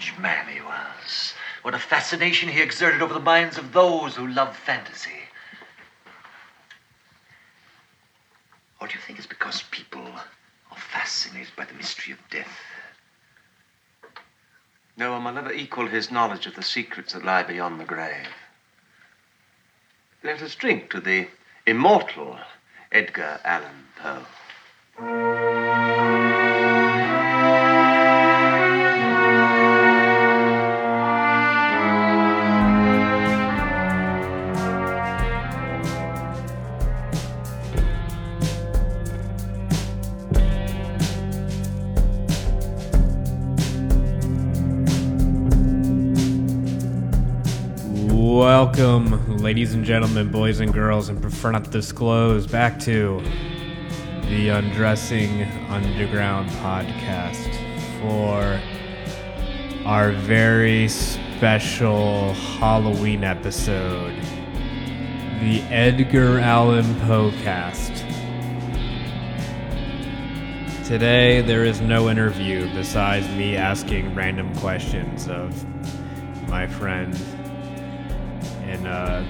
savage man he was. What a fascination he exerted over the minds of those who love fantasy. Or do you think it's because people are fascinated by the mystery of death? No one will ever equal his knowledge of the secrets that lie beyond the grave. Let us drink to the immortal Edgar Allan Poe. Welcome, ladies and gentlemen, boys and girls, and prefer not to disclose, back to the Undressing Underground podcast for our very special Halloween episode, the Edgar Allan Poe cast. Today, there is no interview besides me asking random questions of my friend in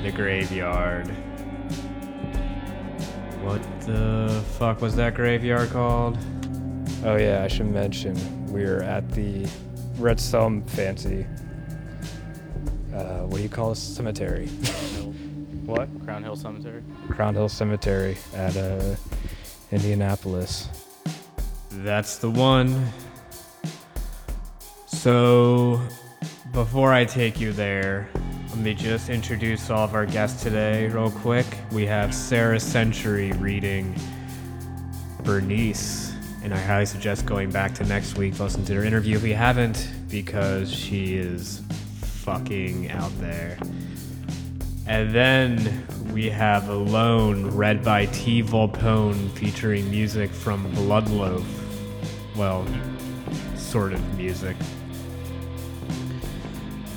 the graveyard. What the fuck was that graveyard called? Oh yeah, I should mention we were at the Red Stone Fancy. What do you call this cemetery? What? Crown Hill Cemetery. Crown Hill Cemetery at Indianapolis. That's the one. So before I take you there, let me just introduce all of our guests today real quick. We have Sarah Century reading Berenice, and I highly suggest going back to next week to listen to her interview if you haven't, because she is fucking out there. And then we have Alone, read by T. Volpone, featuring music from Bloodloaf. Well, sort of music.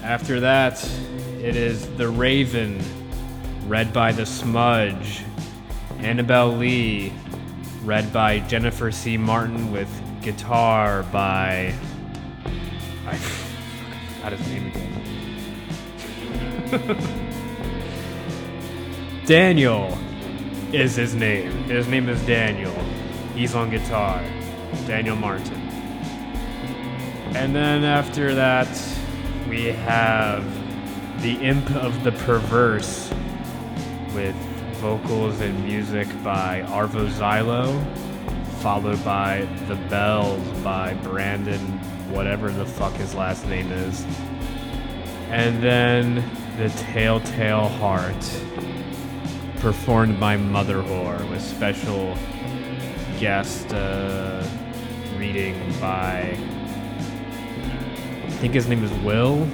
After that, it is The Raven, read by The Smudge. Annabel Lee, read by Jennifer C. Martin with guitar by... I forgot his name again. Daniel is his name. His name is Daniel. He's on guitar. Daniel Martin. And then after that, we have The Imp of the Perverse, with vocals and music by Arvo Zylo, followed by The Bells by Brandon, whatever the fuck his last name is. And then The Telltale Heart, performed by Mother Whore, with special guest reading by, I think his name is Will.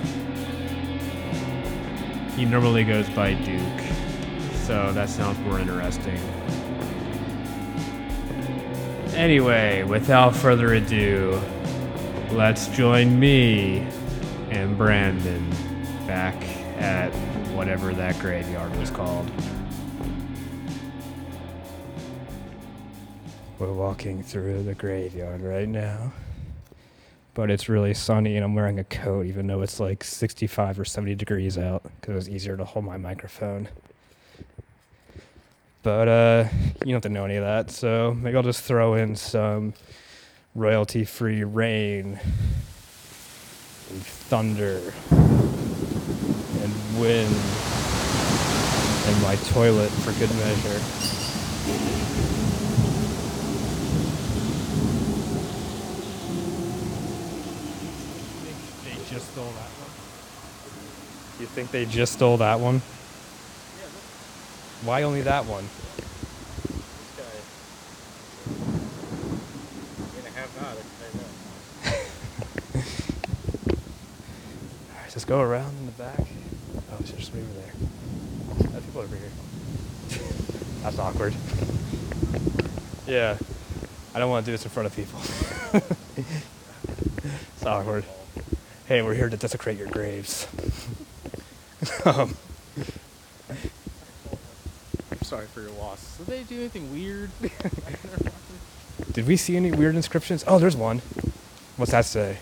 He normally goes by Duke, so that sounds more interesting. Anyway, without further ado, let's join me and Brandon back at whatever that graveyard was called. We're walking through the graveyard right now, but it's really sunny and I'm wearing a coat even though it's like 65 or 70 degrees out because it was easier to hold my microphone. But you don't have to know any of that, so maybe I'll just throw in some royalty-free rain and thunder and wind and my toilet for good measure. Stole that one. You think they just stole that one? Yeah. Look. Why only that one? This guy. All right, just go around in the back. Oh, it's just over there. There's people over here. That's awkward. Yeah. I don't want to do this in front of people. It's awkward. Hey, we're here to desecrate your graves. I'm sorry for your loss. Did they do anything weird? Did we see any weird inscriptions? Oh, there's one. What's that say?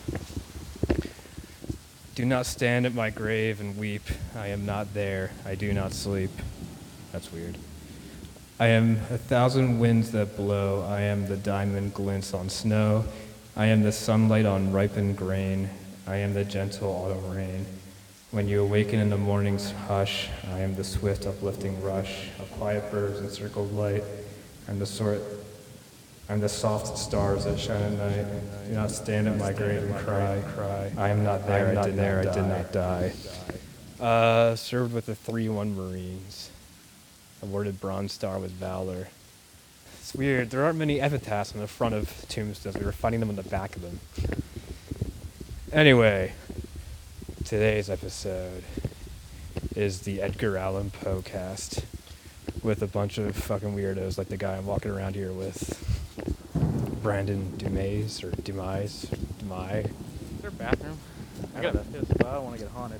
Do not stand at my grave and weep. I am not there. I do not sleep. That's weird. I am a thousand winds that blow. I am the diamond glints on snow. I am the sunlight on ripened grain. I am the gentle autumn rain. When you awaken in the morning's hush, I am the swift uplifting rush of quiet birds and circled light. I'm the soft stars that shine at night. Do not stand at my grave and cry. I am not there, I did not die. Served with the 3-1 Marines. Awarded Bronze Star with Valor. It's weird, there aren't many epitaphs on the front of tombstones. We were finding them on the back of them. Anyway, today's episode is the Edgar Allan Poe cast with a bunch of fucking weirdos like the guy I'm walking around here with. Brandon Dumais, or Dumais. Is there a bathroom? I got a fist, but I don't want to get haunted.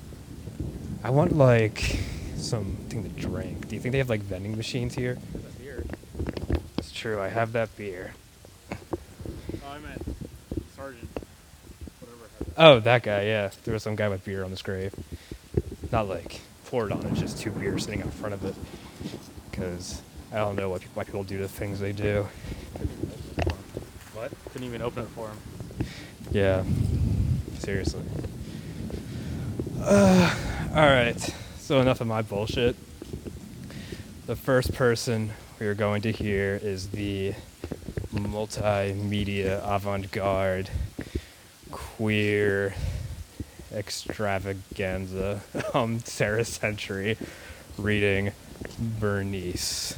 I want, like, something to drink. Do you think they have, like, vending machines here? I have that beer. That's true, I have that beer. Oh, I meant Sergeant. Whatever happened. Oh, that guy, yeah. There was some guy with beer on his grave. Not, like, poured on it, just two beers sitting in front of it. Because I don't know why people do the things they do. What? Couldn't even open it for him. Yeah. Seriously. Alright. So enough of my bullshit. The first person we are going to hear is the multimedia avant-garde queer extravaganza Sarah Century reading Berenice.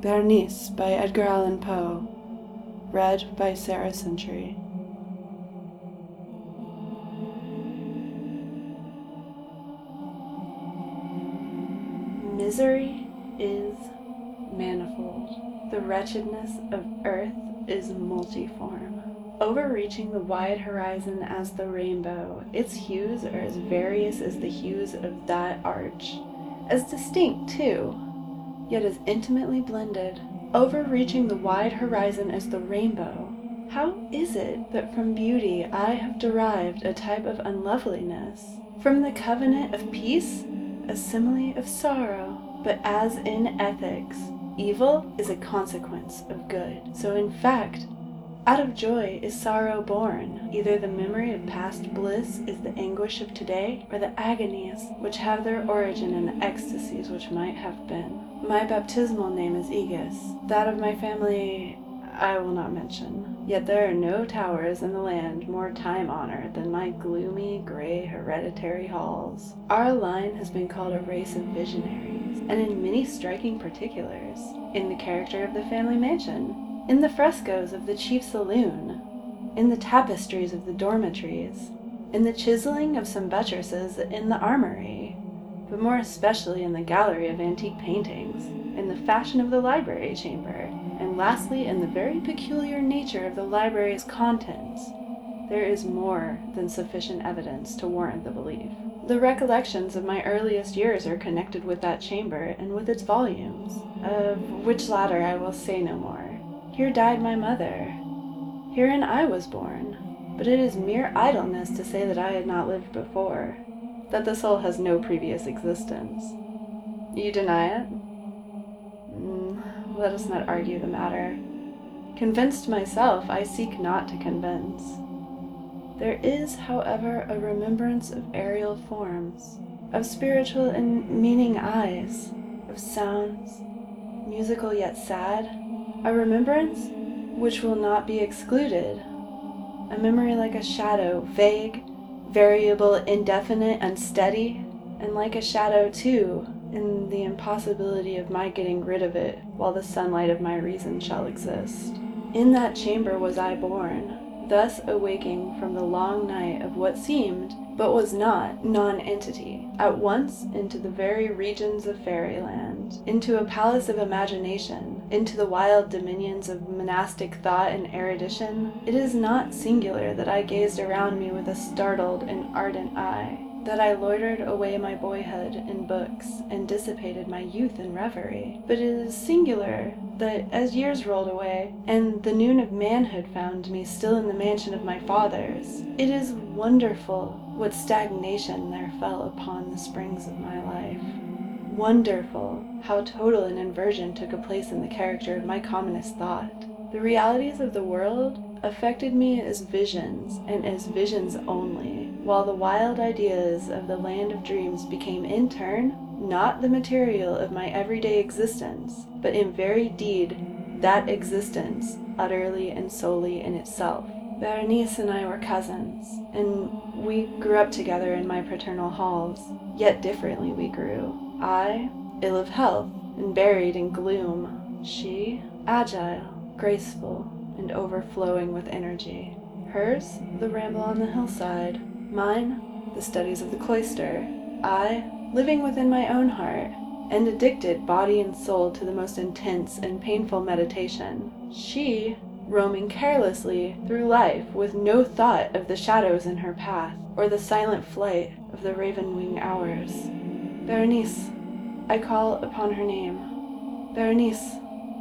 Berenice by Edgar Allan Poe, read by Sarah Century. Misery is manifold. The wretchedness of earth is multiform, overreaching the wide horizon as the rainbow. Its hues are as various as the hues of that arch, as distinct too, yet as intimately blended, overreaching the wide horizon as the rainbow. How is it that from beauty I have derived a type of unloveliness? From the covenant of peace, a simile of sorrow. But as in ethics, evil is a consequence of good. So in fact, out of joy is sorrow born. Either the memory of past bliss is the anguish of today, or the agonies which have their origin in the ecstasies which might have been. My baptismal name is Aegis. That of my family I will not mention. Yet there are no towers in the land more time-honored than my gloomy, gray, hereditary halls. Our line has been called a race of visionaries, and in many striking particulars, in the character of the family mansion, in the frescoes of the chief saloon, in the tapestries of the dormitories, in the chiseling of some buttresses in the armory, but more especially in the gallery of antique paintings, in the fashion of the library chamber, and lastly in the very peculiar nature of the library's contents, there is more than sufficient evidence to warrant the belief. The recollections of my earliest years are connected with that chamber and with its volumes, of which latter I will say no more. Here died my mother. Herein I was born. But it is mere idleness to say that I had not lived before, that the soul has no previous existence. You deny it? Let us not argue the matter. Convinced myself, I seek not to convince. There is, however, a remembrance of aerial forms, of spiritual and meaning eyes, of sounds, musical yet sad, a remembrance which will not be excluded, a memory like a shadow, vague, variable, indefinite, unsteady, and like a shadow too, in the impossibility of my getting rid of it while the sunlight of my reason shall exist. In that chamber was I born, thus awaking from the long night of what seemed, but was not, non-entity, at once into the very regions of fairyland, into a palace of imagination, into the wild dominions of monastic thought and erudition. It is not singular that I gazed around me with a startled and ardent eye, that I loitered away my boyhood in books and dissipated my youth in reverie. But it is singular that as years rolled away and the noon of manhood found me still in the mansion of my fathers, it is wonderful what stagnation there fell upon the springs of my life. Wonderful how total an inversion took a place in the character of my commonest thought. The realities of the world affected me as visions, and as visions only, while the wild ideas of the land of dreams became in turn not the material of my everyday existence, but in very deed that existence utterly and solely in itself. Berenice and I were cousins, and we grew up together in my paternal halls, yet differently we grew. I, ill of health and buried in gloom, she, agile, graceful, and overflowing with energy. Hers, the ramble on the hillside. Mine, the studies of the cloister. I, living within my own heart, and addicted body and soul to the most intense and painful meditation. She, roaming carelessly through life with no thought of the shadows in her path, or the silent flight of the raven-winged hours. Berenice, I call upon her name. Berenice.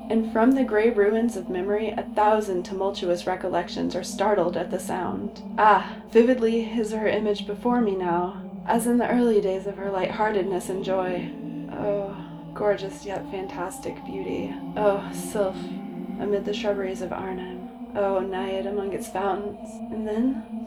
And from the grey ruins of memory, 1,000 tumultuous recollections are startled at the sound. Ah, vividly is her image before me now, as in the early days of her lightheartedness and joy. Oh, gorgeous yet fantastic beauty. Oh, sylph amid the shrubberies of Arnhem. Oh, naiad among its fountains. And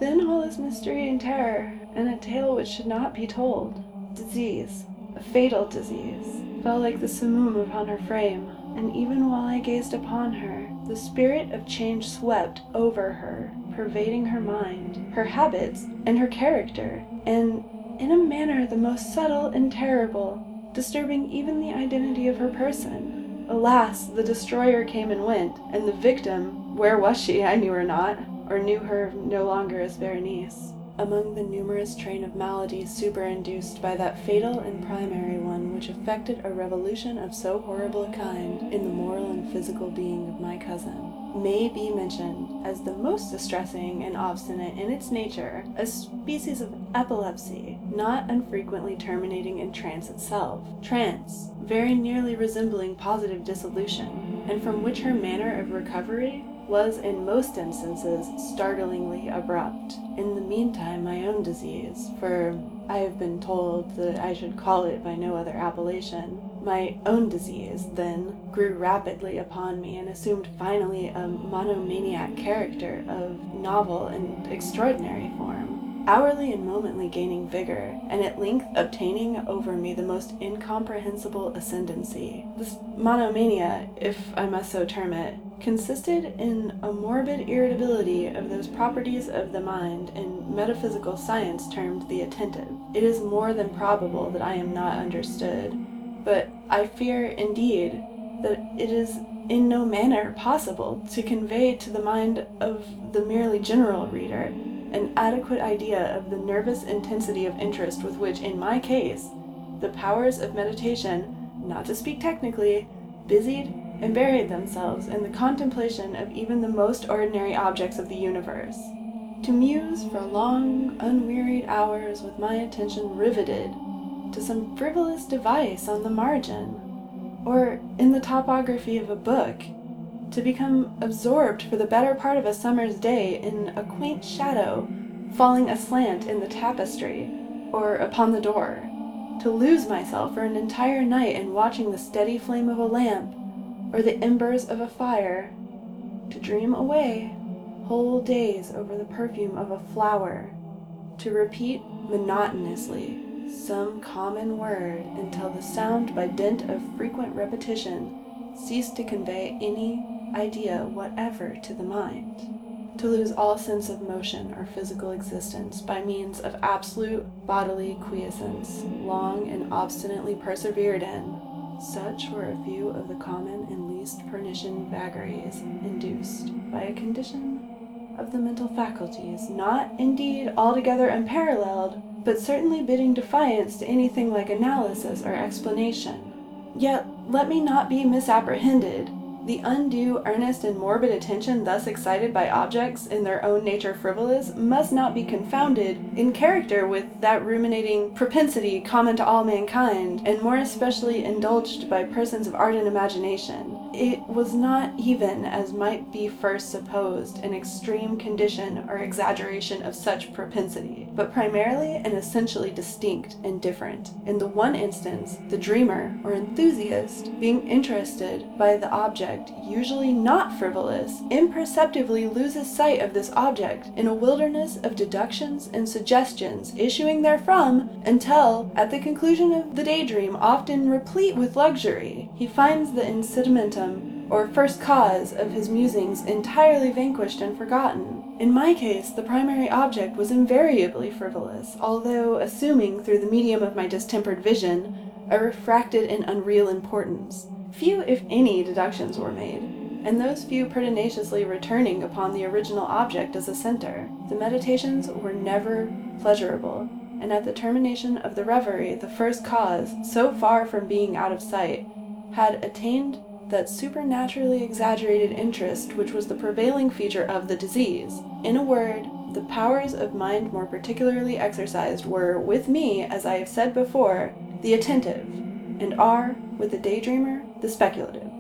then all is mystery and terror, and a tale which should not be told. Disease, a fatal disease, fell like the simoom upon her frame. And even while I gazed upon her, the spirit of change swept over her, pervading her mind, her habits, and her character, and in a manner the most subtle and terrible, disturbing even the identity of her person. Alas, the destroyer came and went, and the victim, where was she? I knew her not, or knew her no longer as Berenice. Among the numerous train of maladies superinduced by that fatal and primary one which effected a revolution of so horrible a kind in the moral and physical being of my cousin, may be mentioned as the most distressing and obstinate in its nature, a species of epilepsy, not unfrequently terminating in trance itself. Trance, very nearly resembling positive dissolution, and from which her manner of recovery was in most instances startlingly abrupt. In the meantime, my own disease, for I have been told that I should call it by no other appellation, my own disease then grew rapidly upon me and assumed finally a monomaniac character of novel and extraordinary form, hourly and momently gaining vigor, and at length obtaining over me the most incomprehensible ascendancy. This monomania, if I must so term it, consisted in a morbid irritability of those properties of the mind in metaphysical science termed the attentive. It is more than probable that I am not understood, but I fear, indeed, that it is in no manner possible to convey to the mind of the merely general reader an adequate idea of the nervous intensity of interest with which, in my case, the powers of meditation, not to speak technically, busied and buried themselves in the contemplation of even the most ordinary objects of the universe. To muse for long, unwearied hours with my attention riveted to some frivolous device on the margin, or in the topography of a book, to become absorbed for the better part of a summer's day in a quaint shadow falling aslant in the tapestry, or upon the door, to lose myself for an entire night in watching the steady flame of a lamp, or the embers of a fire, to dream away whole days over the perfume of a flower, to repeat monotonously some common word until the sound by dint of frequent repetition ceased to convey any idea whatever to the mind, to lose all sense of motion or physical existence by means of absolute bodily quiescence, long and obstinately persevered in. Such were a few of the common and least pernicious vagaries induced by a condition of the mental faculties, not indeed altogether unparalleled, but certainly bidding defiance to anything like analysis or explanation. Yet let me not be misapprehended. The undue, earnest, and morbid attention thus excited by objects in their own nature frivolous must not be confounded in character with that ruminating propensity common to all mankind, and more especially indulged by persons of ardent imagination. It was not even, as might be first supposed, an extreme condition or exaggeration of such propensity, but primarily and essentially distinct and different. In the one instance, the dreamer, or enthusiast, being interested by the object, usually not frivolous, imperceptibly loses sight of this object in a wilderness of deductions and suggestions issuing therefrom, until, at the conclusion of the daydream often replete with luxury, he finds the incidimentum, or first cause, of his musings entirely vanquished and forgotten. In my case, the primary object was invariably frivolous, although assuming, through the medium of my distempered vision, a refracted and unreal importance. Few, if any, deductions were made, and those few pertinaciously returning upon the original object as a center. The meditations were never pleasurable, and at the termination of the reverie, the first cause, so far from being out of sight, had attained that supernaturally exaggerated interest which was the prevailing feature of the disease. In a word, the powers of mind more particularly exercised were, with me, as I have said before, the attentive, and are, with the daydreamer, the speculative.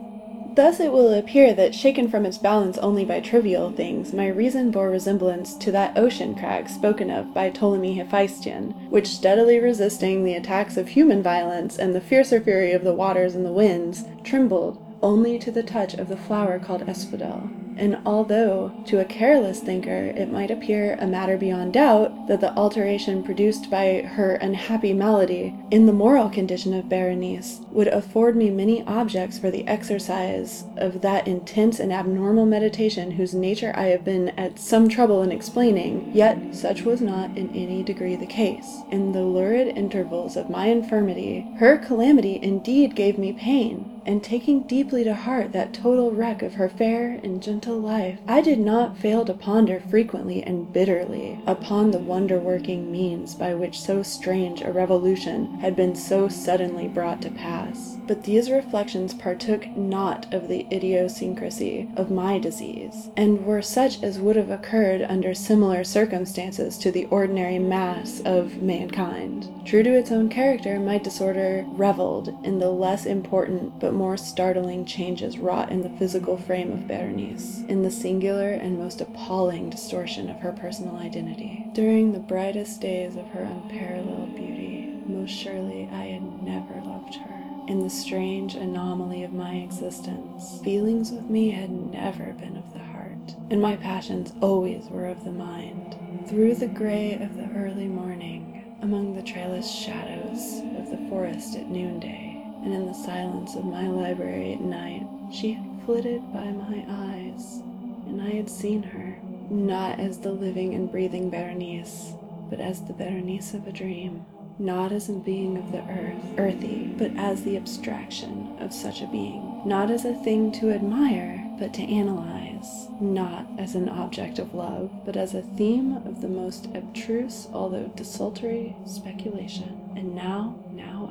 Thus it will appear that, shaken from its balance only by trivial things, my reason bore resemblance to that ocean crag spoken of by Ptolemy Hephaestion, which, steadily resisting the attacks of human violence and the fiercer fury of the waters and the winds, trembled only to the touch of the flower called asphodel. And although, to a careless thinker, it might appear a matter beyond doubt that the alteration produced by her unhappy malady in the moral condition of Berenice would afford me many objects for the exercise of that intense and abnormal meditation whose nature I have been at some trouble in explaining, yet such was not in any degree the case. In the lurid intervals of my infirmity, her calamity indeed gave me pain, and taking deeply to heart that total wreck of her fair and gentle life, I did not fail to ponder frequently and bitterly upon the wonder-working means by which so strange a revolution had been so suddenly brought to pass. But these reflections partook not of the idiosyncrasy of my disease, and were such as would have occurred under similar circumstances to the ordinary mass of mankind. True to its own character, my disorder revelled in the less important but more startling changes wrought in the physical frame of Berenice, in the singular and most appalling distortion of her personal identity. During the brightest days of her unparalleled beauty, most surely I had never loved her. In the strange anomaly of my existence, feelings with me had never been of the heart, and my passions always were of the mind. Through the gray of the early morning, among the trailless shadows of the forest at noonday, and in the silence of my library at night, she had flitted by my eyes, and I had seen her, not as the living and breathing Berenice, but as the Berenice of a dream, not as a being of the earth, earthy, but as the abstraction of such a being, not as a thing to admire, but to analyze, not as an object of love, but as a theme of the most abstruse, although desultory, speculation. And now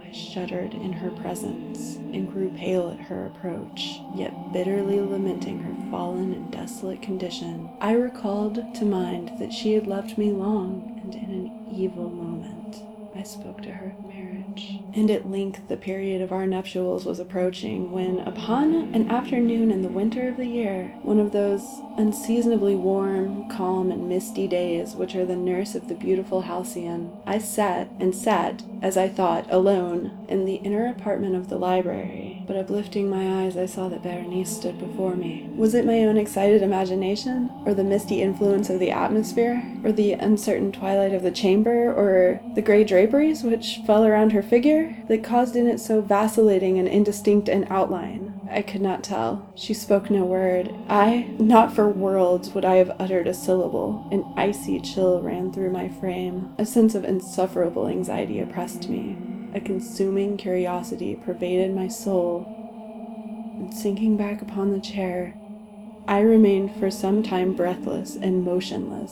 I shuddered in her presence, and grew pale at her approach, yet bitterly lamenting her fallen and desolate condition. I recalled to mind that she had loved me long, and in an evil moment. I spoke to her of marriage, and at length the period of our nuptials was approaching, when, upon an afternoon in the winter of the year, one of those unseasonably warm, calm, and misty days which are the nurse of the beautiful halcyon, I sat, as I thought, alone, in the inner apartment of the library, but uplifting my eyes I saw that Berenice stood before me. Was it my own excited imagination, or the misty influence of the atmosphere, or the uncertain twilight of the chamber, or the grey draperies which fell around her figure, that caused in it so vacillating and indistinct an outline? I could not tell. She spoke no word. Not for worlds would I have uttered a syllable. An icy chill ran through my frame. A sense of insufferable anxiety oppressed me. A consuming curiosity pervaded my soul, and sinking back upon the chair, I remained for some time breathless and motionless,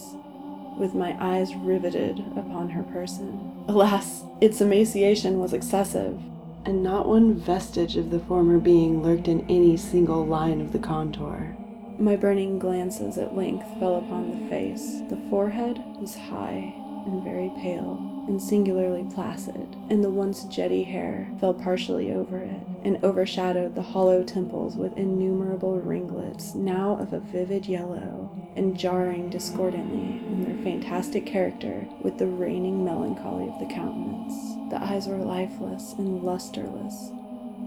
with my eyes riveted upon her person. Alas, its emaciation was excessive. and not one vestige of the former being lurked in any single line of the contour. My burning glances at length fell upon the face. The forehead was high and very pale, and singularly placid, and the once jetty hair fell partially over it, and overshadowed the hollow temples with innumerable ringlets, now of a vivid yellow, and jarring discordantly in their fantastic character with the reigning melancholy of the countenance. The eyes were lifeless and lusterless,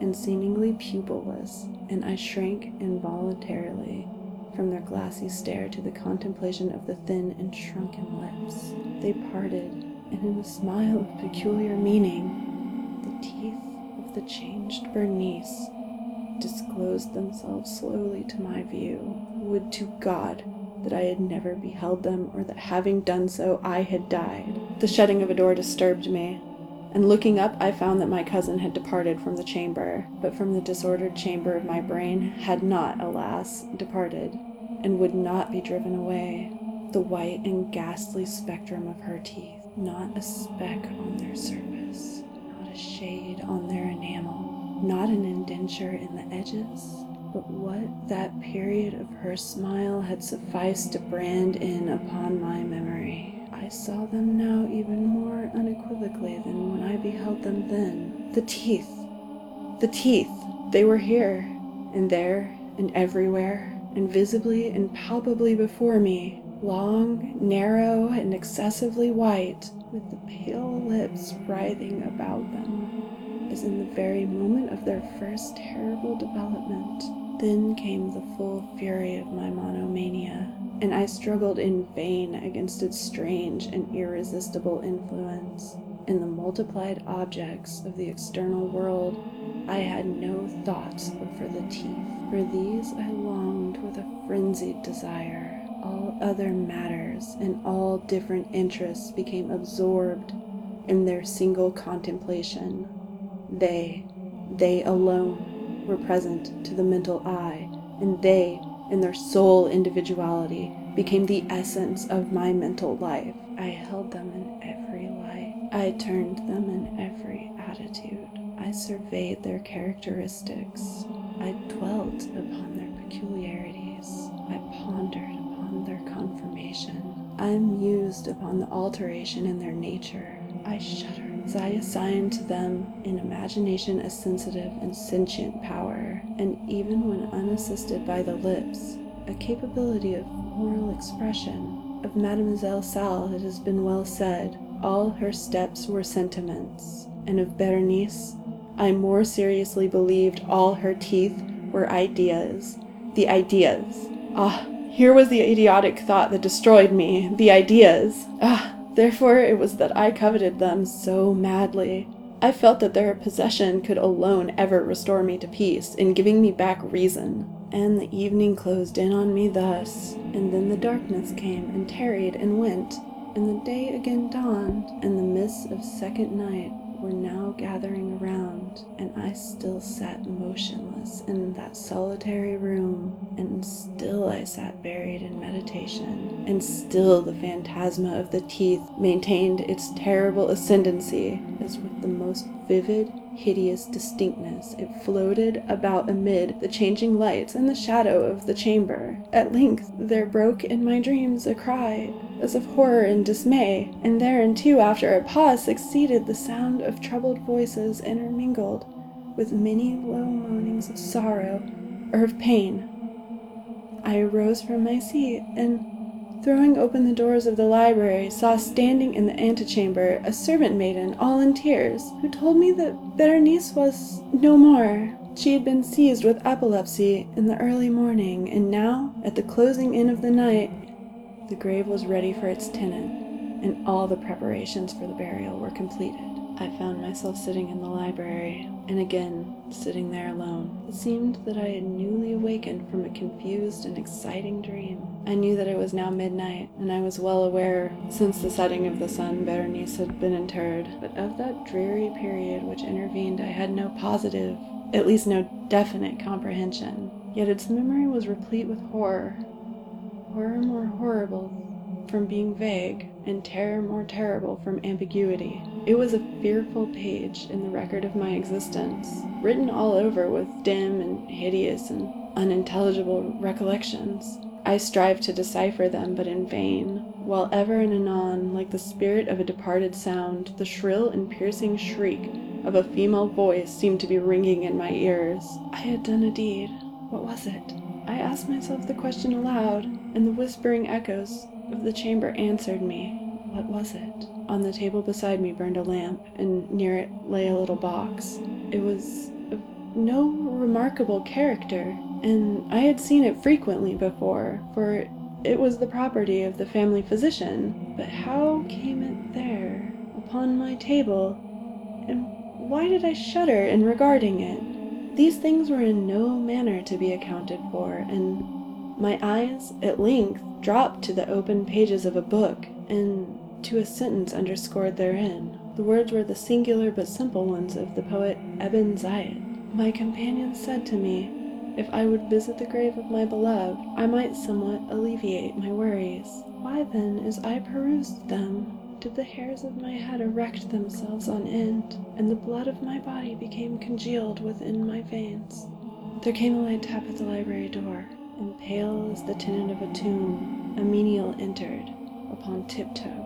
and seemingly pupilless, and I shrank involuntarily from their glassy stare to the contemplation of the thin and shrunken lips. They parted, and in a smile of peculiar meaning, the teeth of the changed Berenice disclosed themselves slowly to my view. Would to God that I had never beheld them, or that having done so, I had died. The shutting of a door disturbed me, and looking up, I found that my cousin had departed from the chamber, but from the disordered chamber of my brain had not, alas, departed, and would not be driven away. The white and ghastly spectrum of her teeth, not a speck on their surface, not a shade on their enamel, not an indenture in the edges, but what that period of her smile had sufficed to brand in upon my memory. I saw them now even more unequivocally than when I beheld them then. The teeth, they were here, and there, and everywhere, and visibly and palpably before me, long, narrow, and excessively white, with the pale lips writhing about them, as in the very moment of their first terrible development. Then came the full fury of my monomania, and I struggled in vain against its strange and irresistible influence. In the multiplied objects of the external world, I had no thoughts but for the teeth. For these I longed with a frenzied desire. All other matters and all different interests became absorbed in their single contemplation. They alone were present to the mental eye, and they, in their sole individuality, became the essence of my mental life. I held them in every light. I turned them in every attitude. I surveyed their characteristics. I dwelt upon their peculiarities. I pondered upon their conformation. I mused upon the alteration in their nature. I shuddered as I assigned to them in imagination a sensitive and sentient power, and even when unassisted by the lips, a capability of moral expression. Of Mademoiselle Salle it has been well said, all her steps were sentiments, and of Berenice, I more seriously believed all her teeth were ideas. The ideas! Ah, here was the idiotic thought that destroyed me, the ideas! Ah! Therefore it was that I coveted them so madly. I felt that their possession could alone ever restore me to peace, in giving me back reason. And the evening closed in on me thus, and then the darkness came, and tarried, and went, and the day again dawned, and the mists of second night were now gathering around, and I still sat motionless in that solitary room, and still I sat buried in meditation, and still the phantasma of the teeth maintained its terrible ascendancy, as with the most vivid, hideous distinctness it floated about amid the changing lights and the shadow of the chamber. At length there broke in my dreams a cry, as of horror and dismay, and thereunto after a pause succeeded the sound of troubled voices intermingled with many low moanings of sorrow or of pain. I arose from my seat, and throwing open the doors of the library, saw standing in the antechamber a servant maiden, all in tears, who told me that Berenice was no more. She had been seized with epilepsy in the early morning, and now, at the closing in of the night, the grave was ready for its tenant, and all the preparations for the burial were completed. I found myself sitting in the library, and again sitting there alone. It seemed that I had newly awakened from a confused and exciting dream. I knew that it was now midnight, and I was well aware, since the setting of the sun, Berenice had been interred, but of that dreary period which intervened I had no positive, at least no definite comprehension. Yet its memory was replete with horror more horrible from being vague, and terror more terrible from ambiguity. It was a fearful page in the record of my existence, written all over with dim and hideous and unintelligible recollections. I strived to decipher them, but in vain, while ever and anon, like the spirit of a departed sound, the shrill and piercing shriek of a female voice seemed to be ringing in my ears. I had done a deed. What was it? I asked myself the question aloud, and the whispering echoes of the chamber answered me. What was it? On the table beside me burned a lamp, and near it lay a little box. It was of no remarkable character, and I had seen it frequently before, for it was the property of the family physician. But how came it there, upon my table, and why did I shudder in regarding it? These things were in no manner to be accounted for, and my eyes at length dropped to the open pages of a book, and to a sentence underscored therein. The words were the singular but simple ones of the poet Ebn Ziyad. My companion said to me, if I would visit the grave of my beloved, I might somewhat alleviate my worries. Why then, as I perused them, did the hairs of my head erect themselves on end, and the blood of my body became congealed within my veins? There came a light tap at the library door, and pale as the tenant of a tomb, a menial entered, upon tiptoe.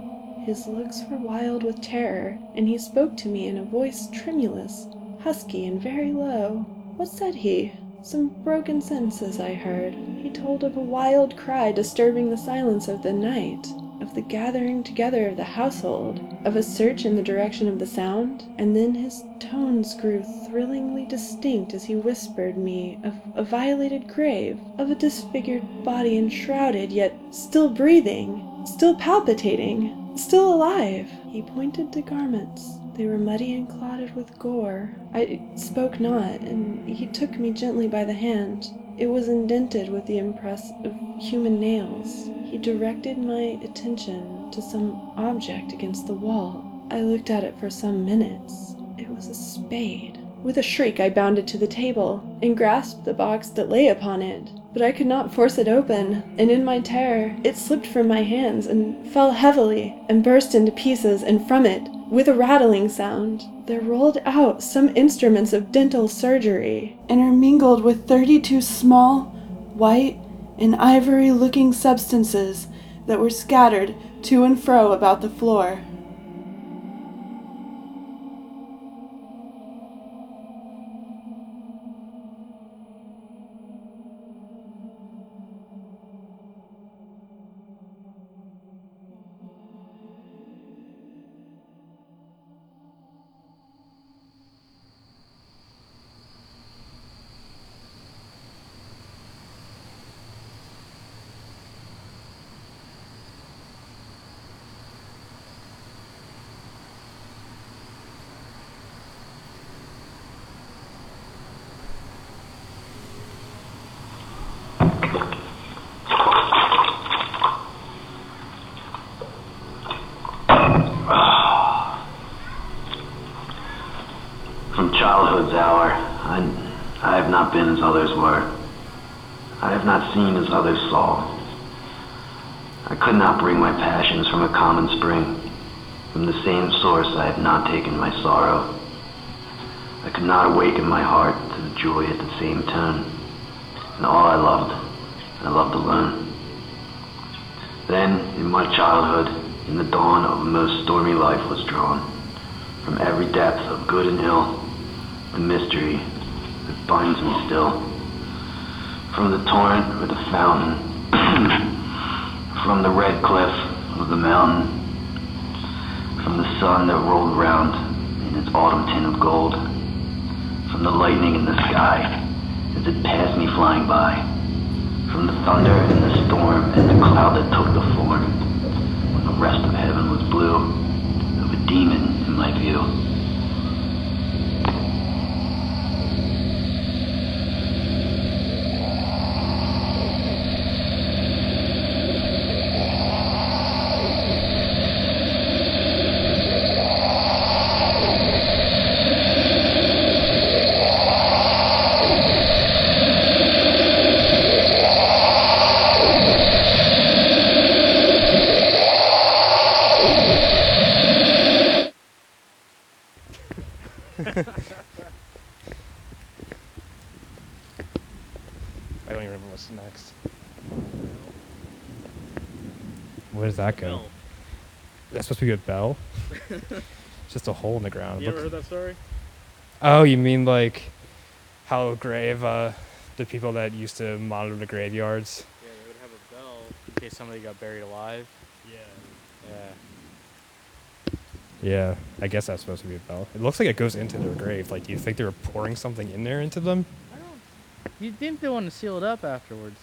His looks were wild with terror, and he spoke to me in a voice tremulous, husky, and very low. What said he? Some broken sentences I heard. He told of a wild cry disturbing the silence of the night, of the gathering together of the household, of a search in the direction of the sound, and then his tones grew thrillingly distinct as he whispered me of a violated grave, of a disfigured body enshrouded, yet still breathing, still palpitating, still alive. He pointed to garments. They were muddy and clotted with gore. I spoke not, and he took me gently by the hand. It was indented with the impress of human nails. He directed my attention to some object against the wall. I looked at it for some minutes. It was a spade. With a shriek I bounded to the table, and grasped the box that lay upon it. But I could not force it open, and in my terror it slipped from my hands and fell heavily and burst into pieces, and from it, with a rattling sound, there rolled out some instruments of dental surgery, intermingled with 32 small, white, and ivory-looking substances that were scattered to and fro about the floor. As others saw. I could not bring my passions from a common spring. From the same source I had not taken my sorrow. I could not awaken my heart to the joy at the same tone. And all I loved alone. Then, in my childhood, in the dawn of a most stormy life was drawn. From every depth of good and ill, the mystery that binds me still. From the torrent or the fountain, from the red cliff of the mountain, from the sun that rolled round in its autumn tint of gold, from the lightning in the sky as it passed me flying by, from the thunder and the storm and the cloud that took the form, when the rest of heaven was blue, of a demon in my view. Where's that go? That's supposed to be a bell? It's just a hole in the ground. You ever heard that story? Oh, you mean like how the people that used to monitor the graveyards? Yeah, they would have a bell in case somebody got buried alive. Yeah, I guess that's supposed to be a bell. It looks like it goes into their grave. Like, do you think they were pouring something in there into them? I don't. You'd think they want to seal it up afterwards.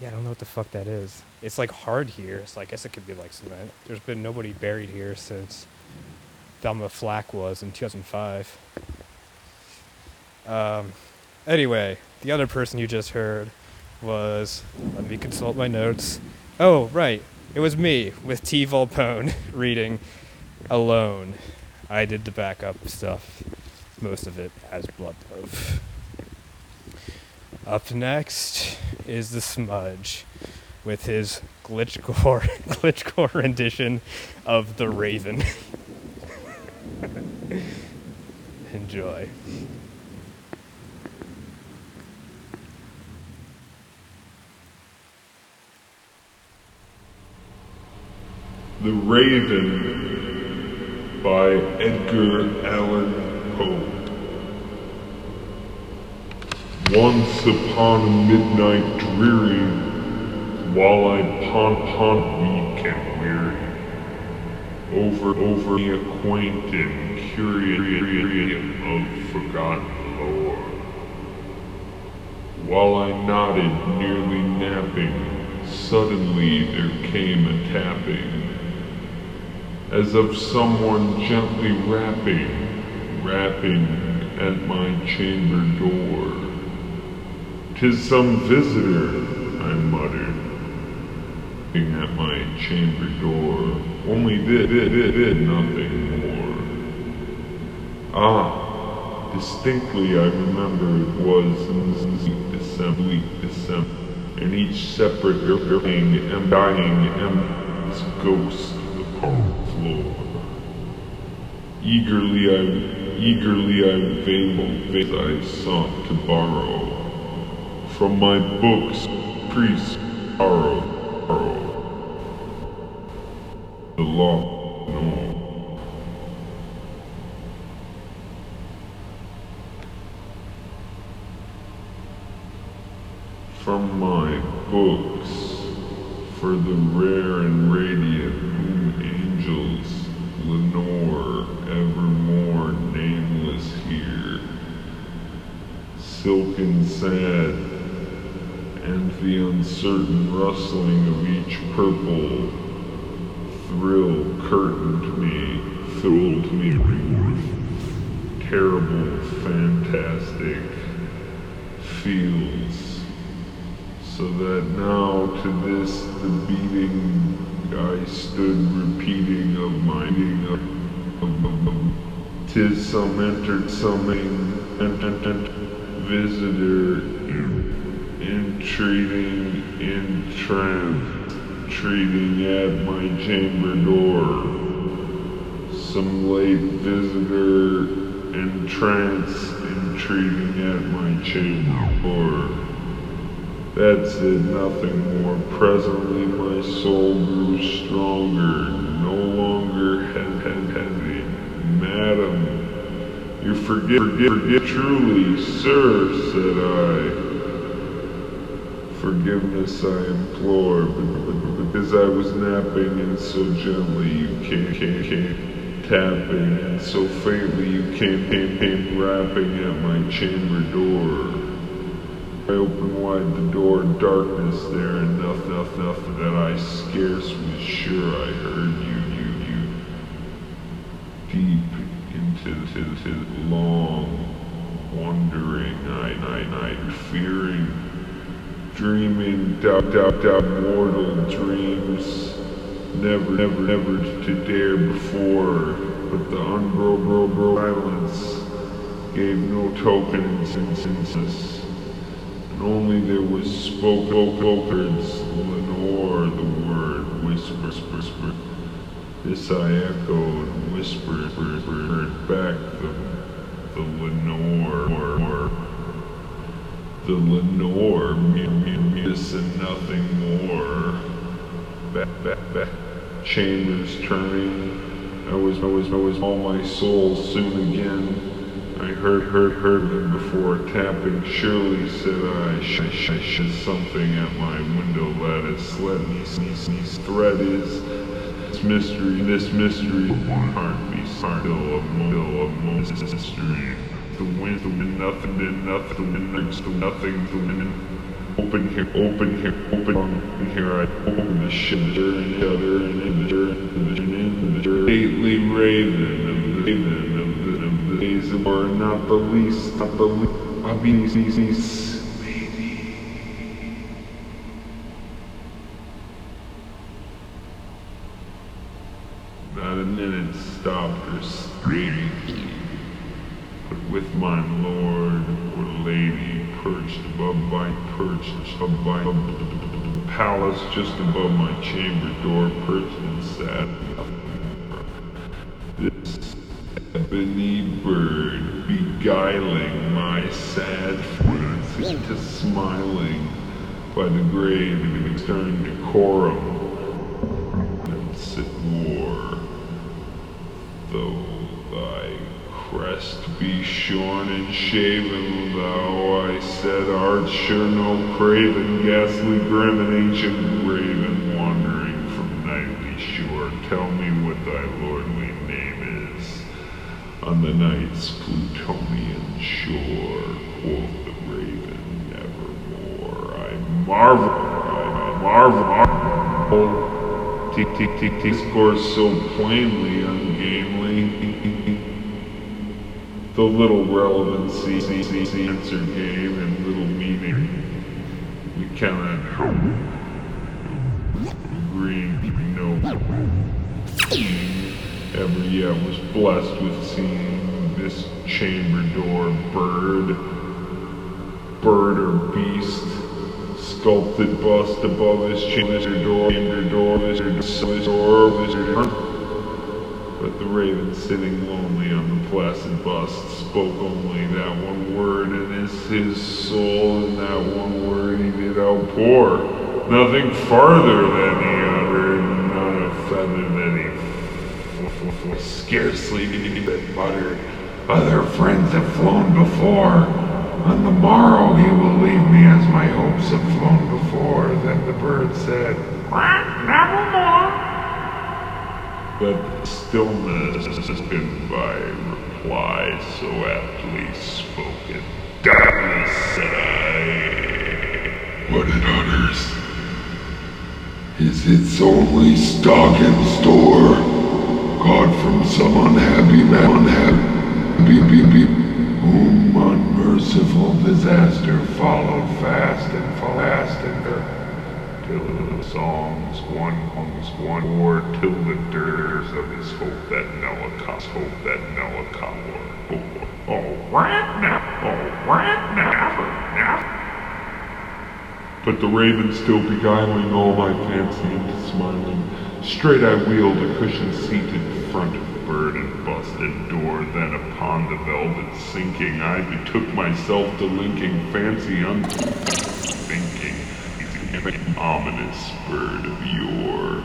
Yeah, I don't know what the fuck that is. It's like hard here, so I guess it could be like cement. There's been nobody buried here since Thelma Flack was in 2005. Anyway, the other person you just heard was, let me consult my notes. Oh, right. It was me with T. Volpone reading alone. I did the backup stuff, most of it as Bloodloaf. Up next is The Smudge with his glitchcore rendition of The Raven. Enjoy. The Raven by Edgar Allan Poe. Once upon a midnight dreary, wall-eyed pond-weak and weary, over the quaint and curious of forgotten lore. While I nodded, nearly napping, suddenly there came a tapping, as of someone gently rapping at my chamber door. "'Tis some visitor," I muttered, at my chamber door. Only did nothing more. Ah, distinctly I remember it was December, and each separate thing embodying ghost upon the floor. Eagerly I veiled I sought to borrow from my books, priest borrow the law no. From my books, for the rare and radiant whom angels, Lenore, evermore nameless here, silken sad, and the uncertain rustling of each purple thrill thrilled me with terrible, fantastic fields. So that now to this the beating I stood repeating of mining of 'tis some entered summing and visitor entreating at my chamber door. Some late visitor entreating at my chamber door. That said nothing more. Presently my soul grew stronger, no longer heavy. "Madam, you forgive truly, sir," said I. "Forgiveness I implore, because I was napping, and so gently you came tapping, and so faintly you came rapping at my chamber door. I opened wide the door, darkness there, and nothing that I scarce was sure I heard you deep into long, wondering, night, fearing, dreaming, doubt, mortal dreams, never to dare before, but the unbroken silence gave no token instances. And only there was spoke words, Lenore, the word, whisper. This I echoed, whispered, heard back the Lenore. The Lenore, this and nothing more. Chambers turning. I was all my soul soon again. I heard them before tapping. Surely, said I, something at my window lattice. Let me sneeze. Thread is this mystery. My heart be still a moment. Mystery. The wind, nothing. Open here, I open the shitter and other and the lately raven of the days of our not the least, I be easy. Not a minute stopped or screaming, but with my lord or lady, perched above my palace, just above my chamber door, perched and sat. This ebony bird beguiling my sad fancy to smiling by the grave of external decorum, and sit war, though thy crest be shorn and shaven, thou, I said, art sure no craven, ghastly grim and ancient raven, wandering from nightly shore. Tell me what thy lordly name is on the night's Plutonian shore. Quoth the raven, nevermore. I marvel, discourse so plainly ungainly. The little relevancy answer gave and little meaning. We cannot help. Green, no. Ever yet was blessed with seeing this chamber door bird or beast, sculpted bust above this chamber door. But the raven, sitting lonely on the placid bust, spoke only that one word, and as his soul in that one word he did outpour, nothing farther than he uttered, not a feather than he scarcely that muttered, other friends have flown before. On the morrow he will leave me as my hopes have flown before. Then the bird said, quack, nevermore. But stillness has been by reply so aptly spoken. Darkness, said I, what it utters is its only stock and store, caught from some unhappy man, whom unmerciful disaster followed fast and till the songs one hungs one or till the dirters of his hope that Melicop oh, right now. But the raven still beguiling all my fancy into smiling, straight I wheeled a cushioned seat in front of bird and bust and door, then upon the velvet sinking, I betook myself to linking fancy unthinking. An ominous bird of yore,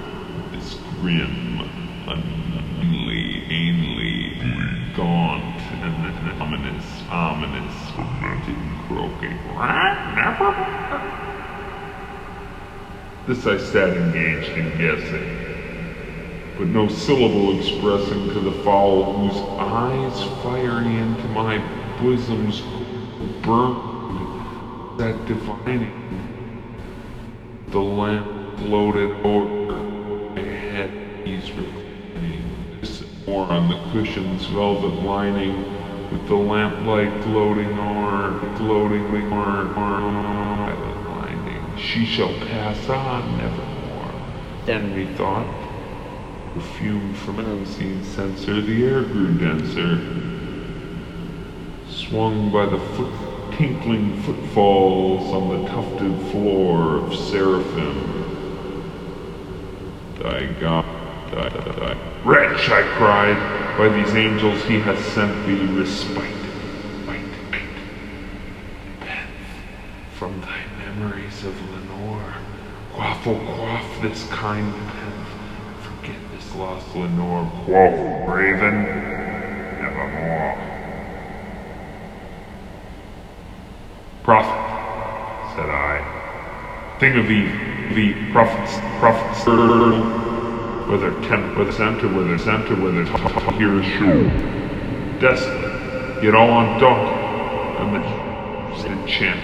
this grim, ungainly, gaunt, and ominous, fermented, croaking. This I sat engaged in guessing, but no syllable expressing to the fowl whose eyes fiery into my bosom's burned, that divining. The lamp floated over my head, ease reclining, more on the cushion's velvet lining, with the lamplight gloating o'er violet lining. She shall pass on nevermore. Then we thought, perfumed from an unseen censer, the air grew denser, swung by the foot. Tinkling footfalls on the tufted floor of seraphim. Thy God, wretch, I cried, by these angels he hath sent thee respite. Repent from thy memories of Lenore, Quaffle, quaff this kind pen, forget this lost Lenore. Quaffle, Raven, nevermore. Prophet, said I, think of the prophets, whether here is shoe, desolate, yet all undaunted, and the enchant.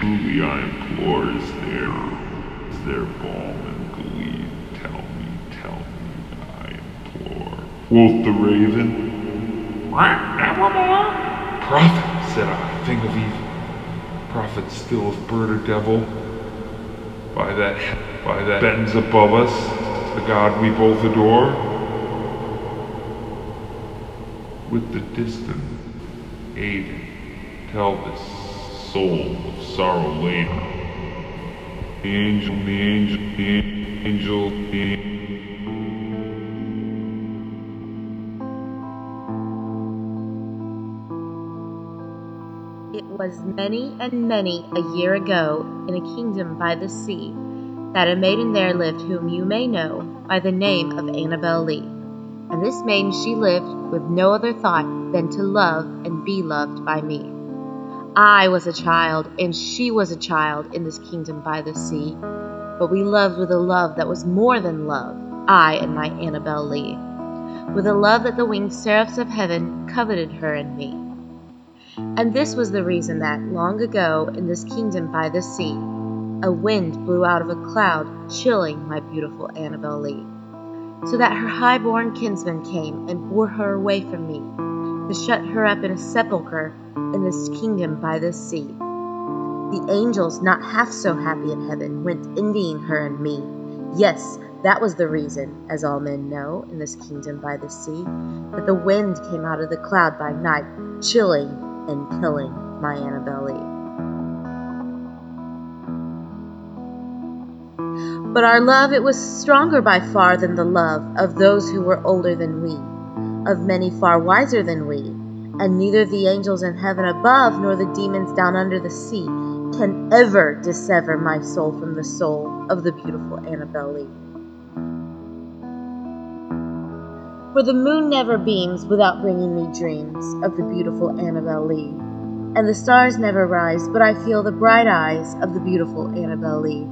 Truly I implore, is there balm and glee? Tell me, I implore. Quoth the raven, right, nevermore? Prophet, said I, think of evil. Prophet still of bird or devil. By that bends above us, the god we both adore. With the distant aided, tell this soul of sorrow laden. The angel. It was many and many a year ago, in a kingdom by the sea, that a maiden there lived whom you may know by the name of Annabel Lee. And this maiden she lived with no other thought than to love and be loved by me. I was a child, and she was a child in this kingdom by the sea, but we loved with a love that was more than love, I and my Annabel Lee, with a love that the winged seraphs of heaven coveted her and me. And this was the reason that, long ago, in this kingdom by the sea, a wind blew out of a cloud, chilling my beautiful Annabel Lee, so that her high-born kinsman came and bore her away from me, to shut her up in a sepulchre in this kingdom by the sea. The angels, not half so happy in heaven, went envying her and me. Yes, that was the reason, as all men know, in this kingdom by the sea, that the wind came out of the cloud by night, chilling and killing my Annabel Lee. But our love, it was stronger by far than the love of those who were older than we, of many far wiser than we, and neither the angels in heaven above nor the demons down under the sea can ever dissever my soul from the soul of the beautiful Annabel Lee. For the moon never beams without bringing me dreams of the beautiful Annabel Lee, and the stars never rise but I feel the bright eyes of the beautiful Annabel Lee,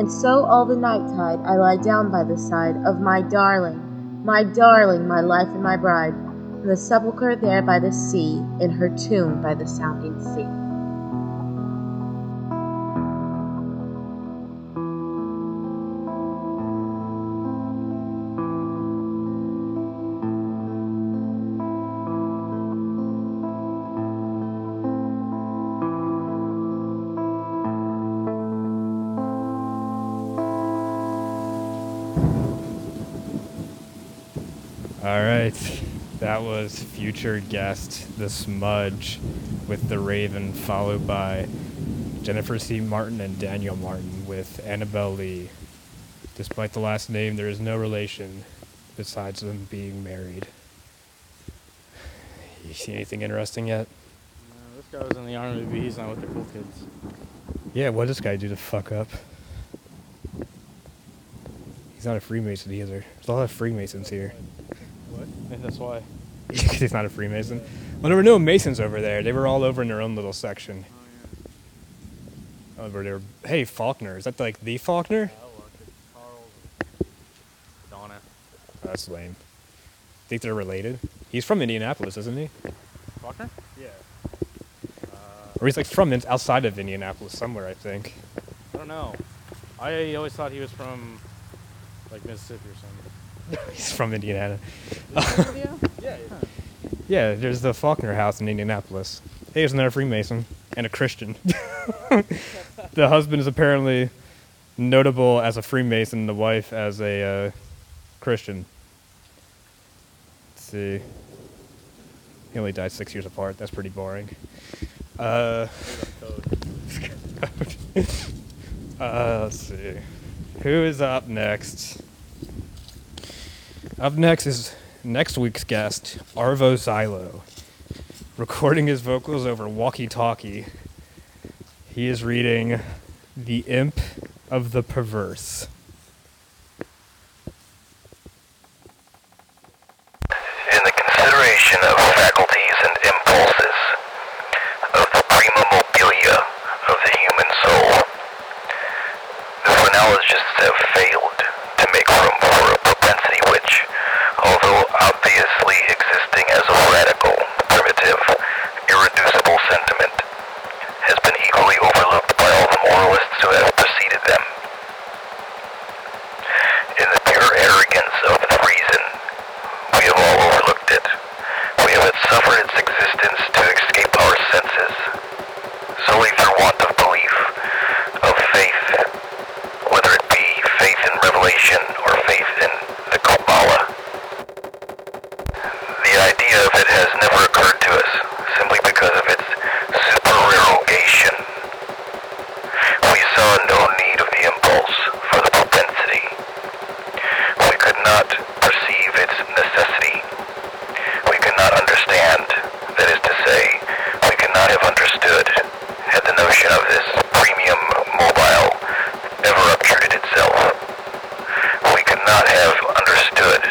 and so all the night-tide I lie down by the side of my darling, my life and my bride, in the sepulchre there by the sea, in her tomb by the sounding sea. All right, that was future guest The Smudge with The Raven, followed by Jennifer C. Martin and Daniel Martin with Annabel Lee. Despite the last name, there is no relation besides them being married. You see anything interesting yet? No, this guy was in the army, but he's not with the cool kids. Yeah, what does this guy do to fuck up? He's not a Freemason either. There's a lot of Freemasons here. That's why. Because he's not a Freemason. Well, there were no Masons over there. They were all over in their own little section. Oh, yeah. Over there. Hey, Faulkner. Is that like the Faulkner? Yeah, Carl, Donna. Oh, that's lame. Think they're related? He's from Indianapolis, isn't he? Faulkner? Yeah. Or he's like from outside of Indianapolis somewhere, I think. I don't know. I always thought he was from like Mississippi or something. He's from Indiana. Yeah, there's the Faulkner house in Indianapolis. He is another Freemason and a Christian. The husband is apparently notable as a Freemason, the wife as a Christian. Let's see. He only died 6 years apart. That's pretty boring. Let's see. Who is up next? Up next is next week's guest, Arvo Zylo, recording his vocals over walkie-talkie. He is reading The Imp of the Perverse. In the consideration of faculties and impulses, of the prima mobilia of the human soul, the phrenologists have failed to make room for a propensity which, although obviously existing as a radical, primitive, irreducible sentiment, has been equally overlooked by all the moralists who have preceded them. In the pure arrogance of the reason, we have all overlooked it. We have suffered its existence to escape our senses, solely through want of belief, of faith, whether it be faith in revelation or faith in the Kabbalah. The idea of it has never occurred to us, simply because of its supererogation. We saw no need of the impulse for the propensity. We could not perceive its necessity. We could not understand, that is to say, we could not have understood, had the notion of this premium mobile ever obtruded itself. We could not have understood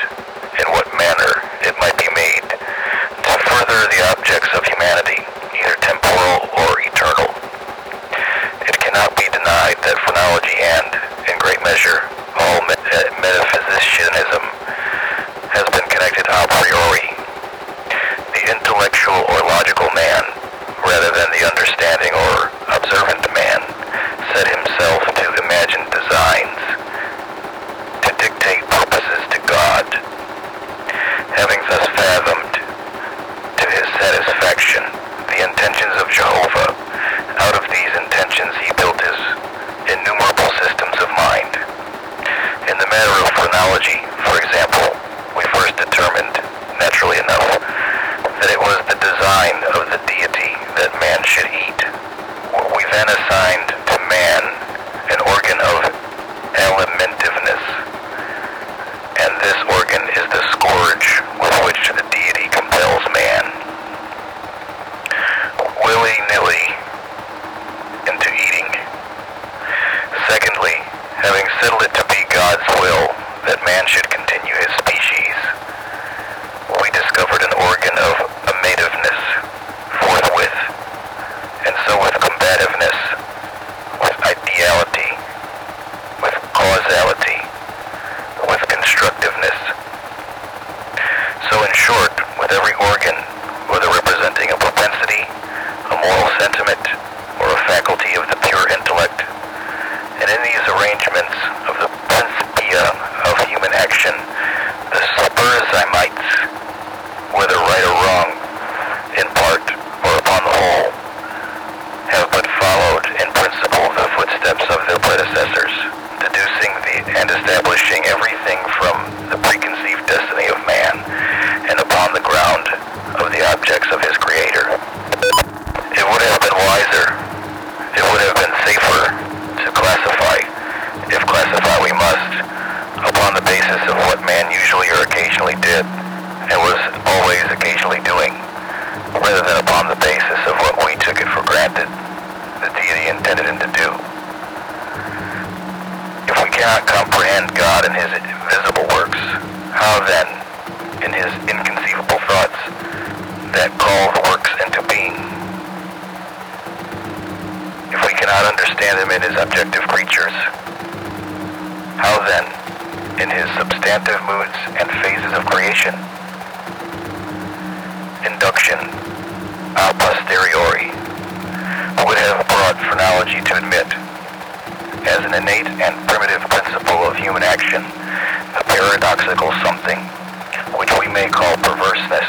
in what manner it might be made to further the objects of humanity, either temporal or eternal. It cannot be denied that phrenology and, in great measure, all metaphysicianism has been connected a priori. The intellectual or logical man, rather than the understanding or observant man, set himself to imagine designs, to dictate purposes to God. Having thus fathomed, to his satisfaction, the intentions of Jehovah, out of these intentions he built his innumerable systems of mind. In the matter of phrenology, for example, we first determined, naturally enough, that it was the design of the deity that man should eat. We then assigned to man an organ of alimentiveness, and this organ is the scourge with which the deity compels man, willy-nilly, into eating. Secondly, having settled it to be God's will that man should continue his species, we discovered an organ of amativeness forthwith, and so with combativeness, with ideality, with causality, with constructiveness. So in short, with every organ, whether representing a propensity, a moral sentiment, or a faculty of the pure intellect, and in these arrangements of the principia of human action, the Spurzheimites, whether right or wrong, in part or upon the whole, have but followed in principle the footsteps of their predecessors, deducing and establishing everything from the preconceived destiny of man, and upon the ground of the objects of his creator. It would have been wiser, it would have been safer to classify, if classify we must, upon the basis of what man usually or occasionally did, and was always occasionally doing, rather than upon the basis of what we took it for granted the deity intended him to do. If we cannot comprehend God in his invisible works, how then, in his inconceivable thoughts, that called works into being? If we cannot understand him in his objective creatures, how then, in his substantive moods and phases of creation? Induction, a posteriori, would have brought phrenology to admit, as an innate and primitive principle of human action, a paradoxical something, which we may call perverseness,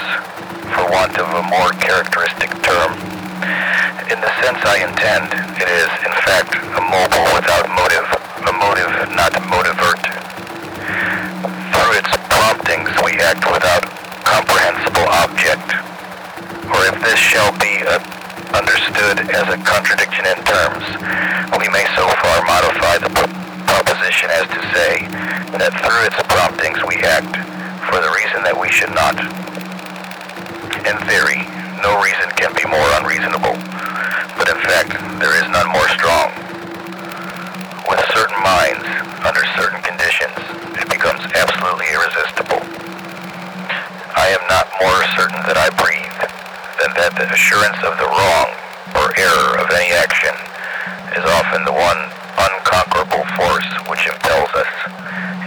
for want of a more characteristic term. In the sense I intend, it is, in fact, a mobile without motive, a motive not motivert. Through its promptings we act without comprehensible object, or if this shall be understood as a contradiction in terms, we may so far modify the proposition as to say that through its promptings we act for the reason that we should not. In theory, no reason can be more unreasonable, but in fact there is none more strong. Remembrance of the wrong or error of any action is often the one unconquerable force which impels us,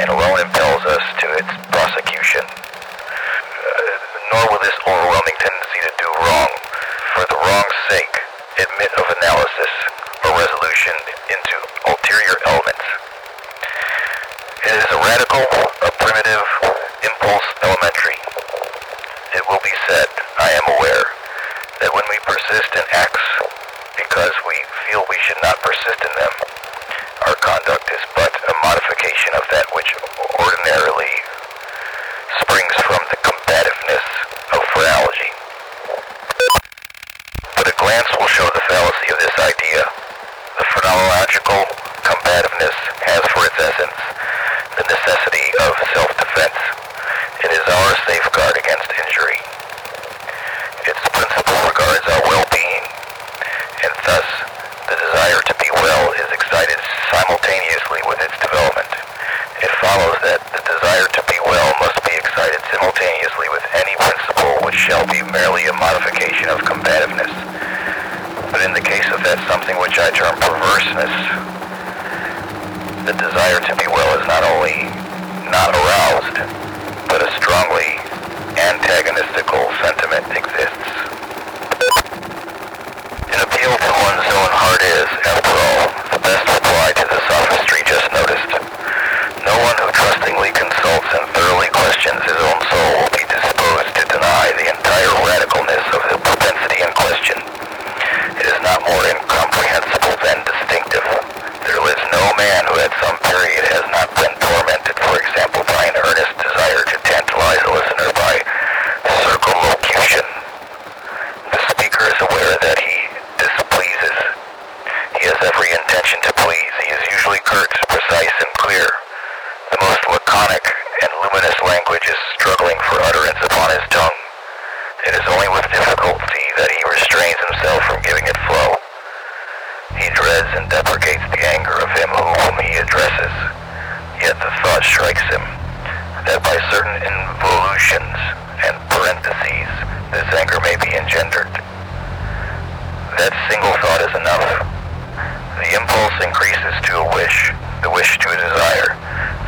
and alone impels us to its prosecution. Nor will this overwhelming tendency to do wrong for the wrong's sake admit of analysis or resolution into ulterior elements. It is a radical, a primitive, impulse elementary. It will be said, I am aware, that when we persist in acts because we feel we should not persist in them, our conduct is but a modification of that which ordinarily springs from the combativeness of phrenology. But a glance will show the fallacy of this idea. The phrenological combativeness has for its essence the necessity of self-defense. It is our safeguard against injury. Its principle regards our well-being, and thus the desire to be well is excited simultaneously with its development. It follows that the desire to be well must be excited simultaneously with any principle which shall be merely a modification of combativeness. But in the case of that something which I term perverseness, the desire to be well is not only not aroused, but a strongly antagonistical sentiment exists. An appeal to one's own heart is, after all, the best reply to the sophistry just noticed. No one who trustingly consults and thoroughly questions his own soul will be disposed to deny the entire radicalness of the propensity in question. It is not more incomprehensible than distinctive. There lives no man who at some period has not been tormented, for example, by an earnest desire to tantalize a listener by circumlocution. The speaker is aware that he displeases. He has every intention to please. He is usually curt, precise, and clear. The most laconic and luminous language is struggling for utterance upon his tongue. It is only with difficulty that he restrains himself from giving it flow. He dreads and deprecates the anger of him whom he addresses, yet the thought strikes him that by certain involutions and parentheses this anger may be engendered. That single thought is enough. The impulse increases to a wish, the wish to a desire,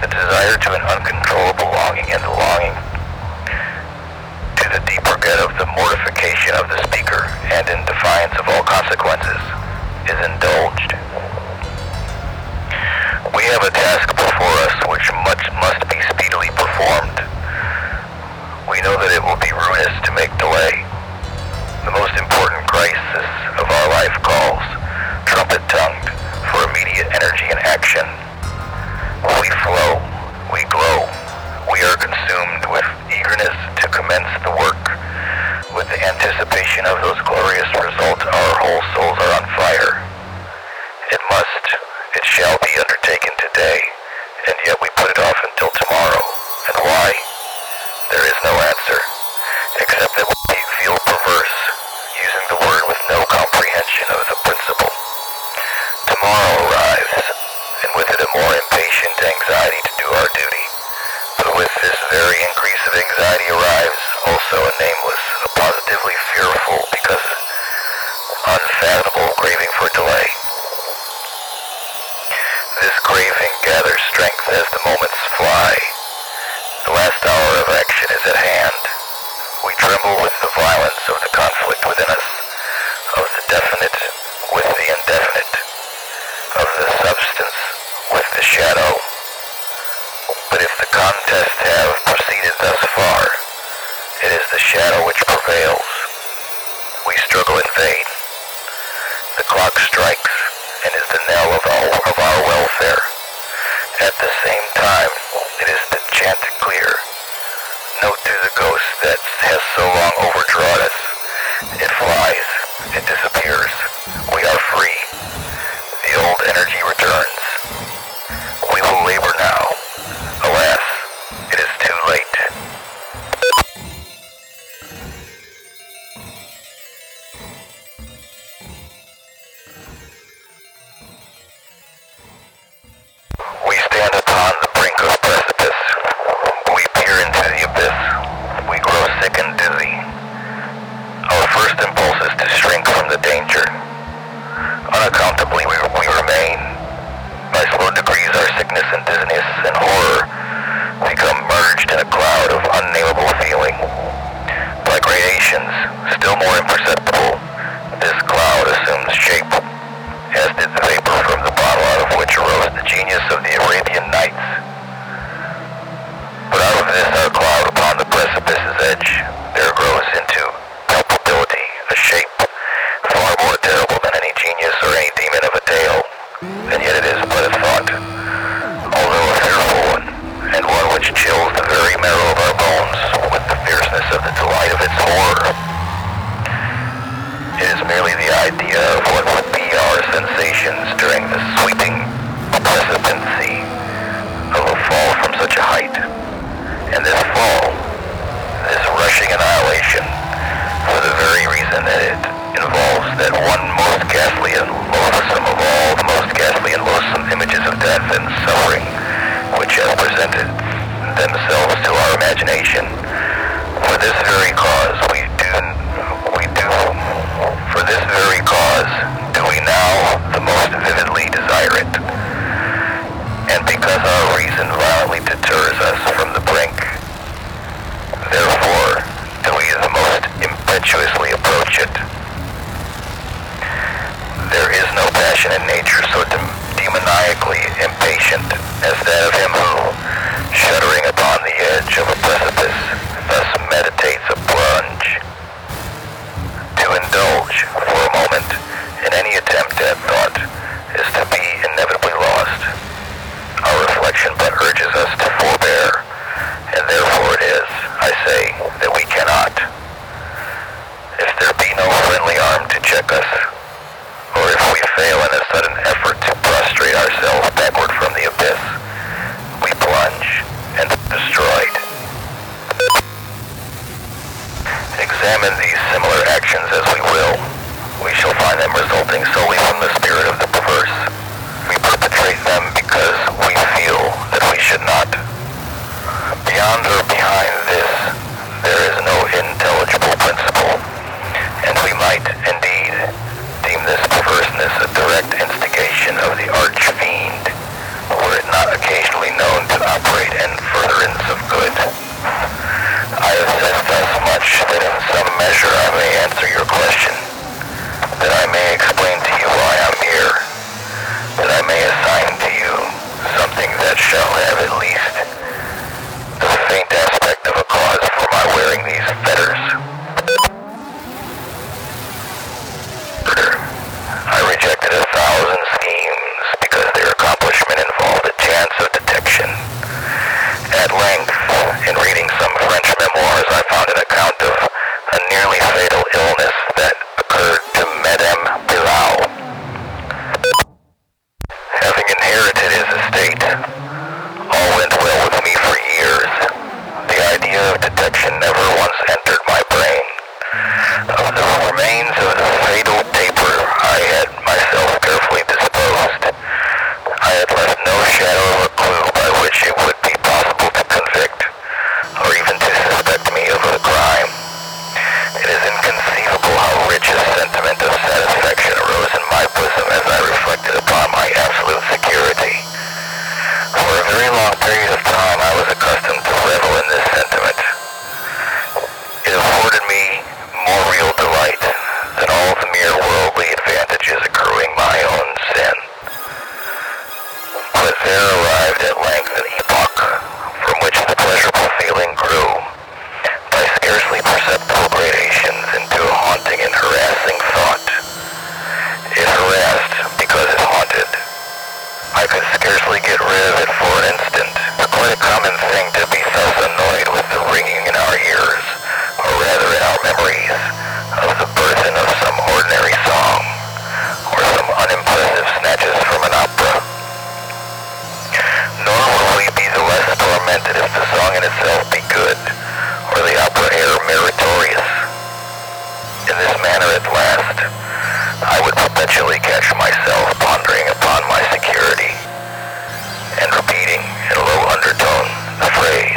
the desire to an uncontrollable longing, and the longing to the deep regret of the mortification of the speaker, and in defiance of all consequences, is indulged. We have a task before us which must be speedily performed. We know that it will be ruinous to make delay. The most important crisis of our life calls, trumpet-tongued, for immediate energy and action. We flow, we glow, we are consumed with eagerness to commence the work. With the anticipation of those glorious results, our whole souls are on fire. It shall be undertaken today, and yet we put it off until tomorrow. And why? There is no answer, except that we feel perverse, using the word with no comprehension of the principle. Tomorrow arrives, and with it a more impatient anxiety to do our duty. But with this very increase of anxiety arrives also a nameless, a positively fearful, because unfathomable craving for delay. This craving gathers strength as the moments fly. The last hour of action is at hand. We tremble with the violence of the conflict within us, of the definite with the indefinite, of the substance with the shadow. But if the contest have proceeded thus far, it is the shadow which prevails. We struggle in vain. The clock strikes and is the knell of our welfare. At the same time, it is the chanticleer. Note to the ghost that has so long overdrawn us. It flies. It disappears. We are free. The old energy returns. We will labor now. Alas, it is too late. We stand upon the brink of precipice. We peer into the abyss. We and horror become merged in a cloud of unnameable feeling. By gradations, still more imperceptible, this cloud assumes shape, as did the vapor from the bottle out of which arose the genius of the Arabian Nights. But out of this our cloud upon the precipice's edge, there grows into palpability a shape far more terrible than any genius or any demon of a tale, and yet it is but a thought, although a fearful one, and one which chills the very marrow of our bones with the fierceness of the delight of its horror. It is merely the idea of what would be our sensations during the sweeping precipitancy of a fall from such a height, and this fall, this rushing annihilation, for the very reason that it involves that one most ghastly and loathsome of all the most ghastly and loathsome images of death and suffering which have presented themselves to our imagination. For this very cause do we now the most vividly desire it, and because our reason violently deters us from the brink, therefore do we the most impetuously approach it. There is no passion in nature so demoniacally impatient as that of him who, shuddering upon the edge of a precipice, thus meditates a plunge. To indulge for a moment in any attempt at thought is to be inevitably lost. Our reflection but urges us to forbear, and therefore it is, I say, that we cannot. If there be no friendly arm to check us, or if we fail in a sudden effort to prostrate ourselves backward from the abyss, we plunge and are destroyed. Examine these similar actions as we will, we shall find them resulting solely from the spirit of the perverse. We perpetrate them because we feel that we should not. Beyond or behind this, there is no intelligible principle, and we might, indeed, deem this perverseness a direct instigation of the arch-fiend, were it not occasionally known to operate in furtherance of good. I have said thus much that in some measure I may answer your question, that I may explain to you why I'm here, that I may assign to you something that shall have at least the faint aspect of a cause for my wearing these fetters. I rejected 1,000 schemes because their accomplishment involved a chance of detection. At length, in reading some French memoirs, I found an account of a nearly fatal illness that occurred to Madame Pilau. Having inherited his estate, all went well with me for years. The idea of detection never once entered my brain. Of the remains of the fatal taper I had myself carefully disposed. I had left no shadow of a clue by which it would be possible to convict, or even to suspect me of a crime. It is inconceivable how rich a sentiment of satisfaction arose in my bosom as I reflected upon my absolute security. For a very long period of time I was accustomed to revel in this sentiment. It afforded me more real delight than all the mere worldly advantages accruing my own sin. But there arrived at length an epoch from which the pleasurable feeling grew, by scarcely perceptible gradations, into a haunting and harassing thought. It harassed because it haunted. I could scarcely get rid of it for an instant. Quite a common thing to be thus annoyed with the ringing in our ears, or rather in our memories, of the burthen of some ordinary song, or some unimpressive snatches from an opera. Nor will we be the less tormented if the song in itself be good, or the opera air meritorious. In this manner at last, I would perpetually catch myself pondering upon my security, and repeating in a low undertone the phrase,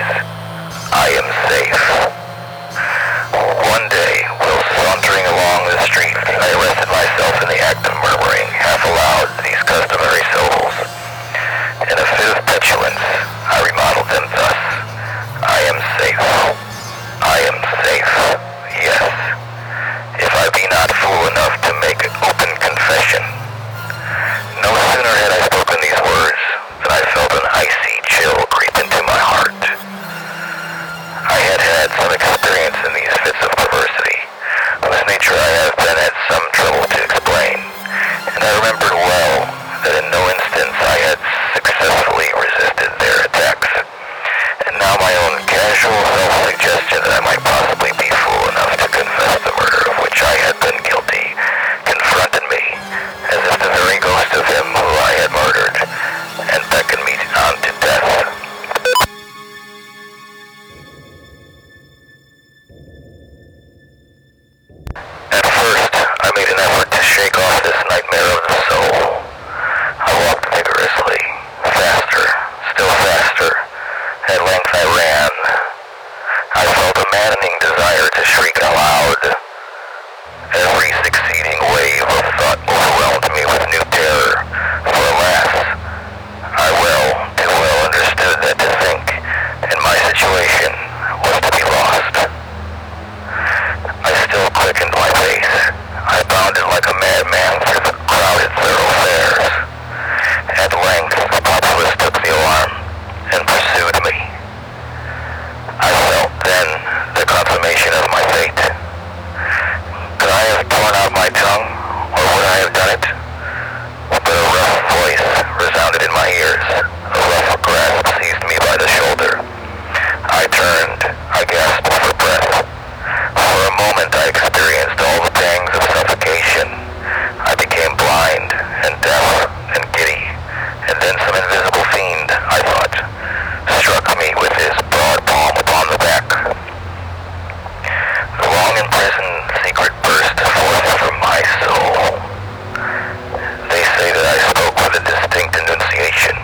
At length I ran. I felt a maddening desire to shriek aloud. Every succeeding wave of thought overwhelmed me with new terror, for alas, I well, too well understood that to think, and my situation, was to be lost. I still quickened my pace. I bounded like a madman through the crowded thoroughfares. At length, the populace took the alarm and pursued me. I felt then the confirmation of my fate. Could I have torn out my tongue, or would I have done it? But a rough voice resounded in my ears. A rough grasp seized me by the shoulder. I turned. I gasped for breath. For a moment I experienced all the pangs of suffocation. I became blind and deaf and giddy, and then some invisible fiend, I thought, struck me with his broad palm upon the back. The long imprisoned secret burst forth from my soul. They say that I spoke with a distinct enunciation,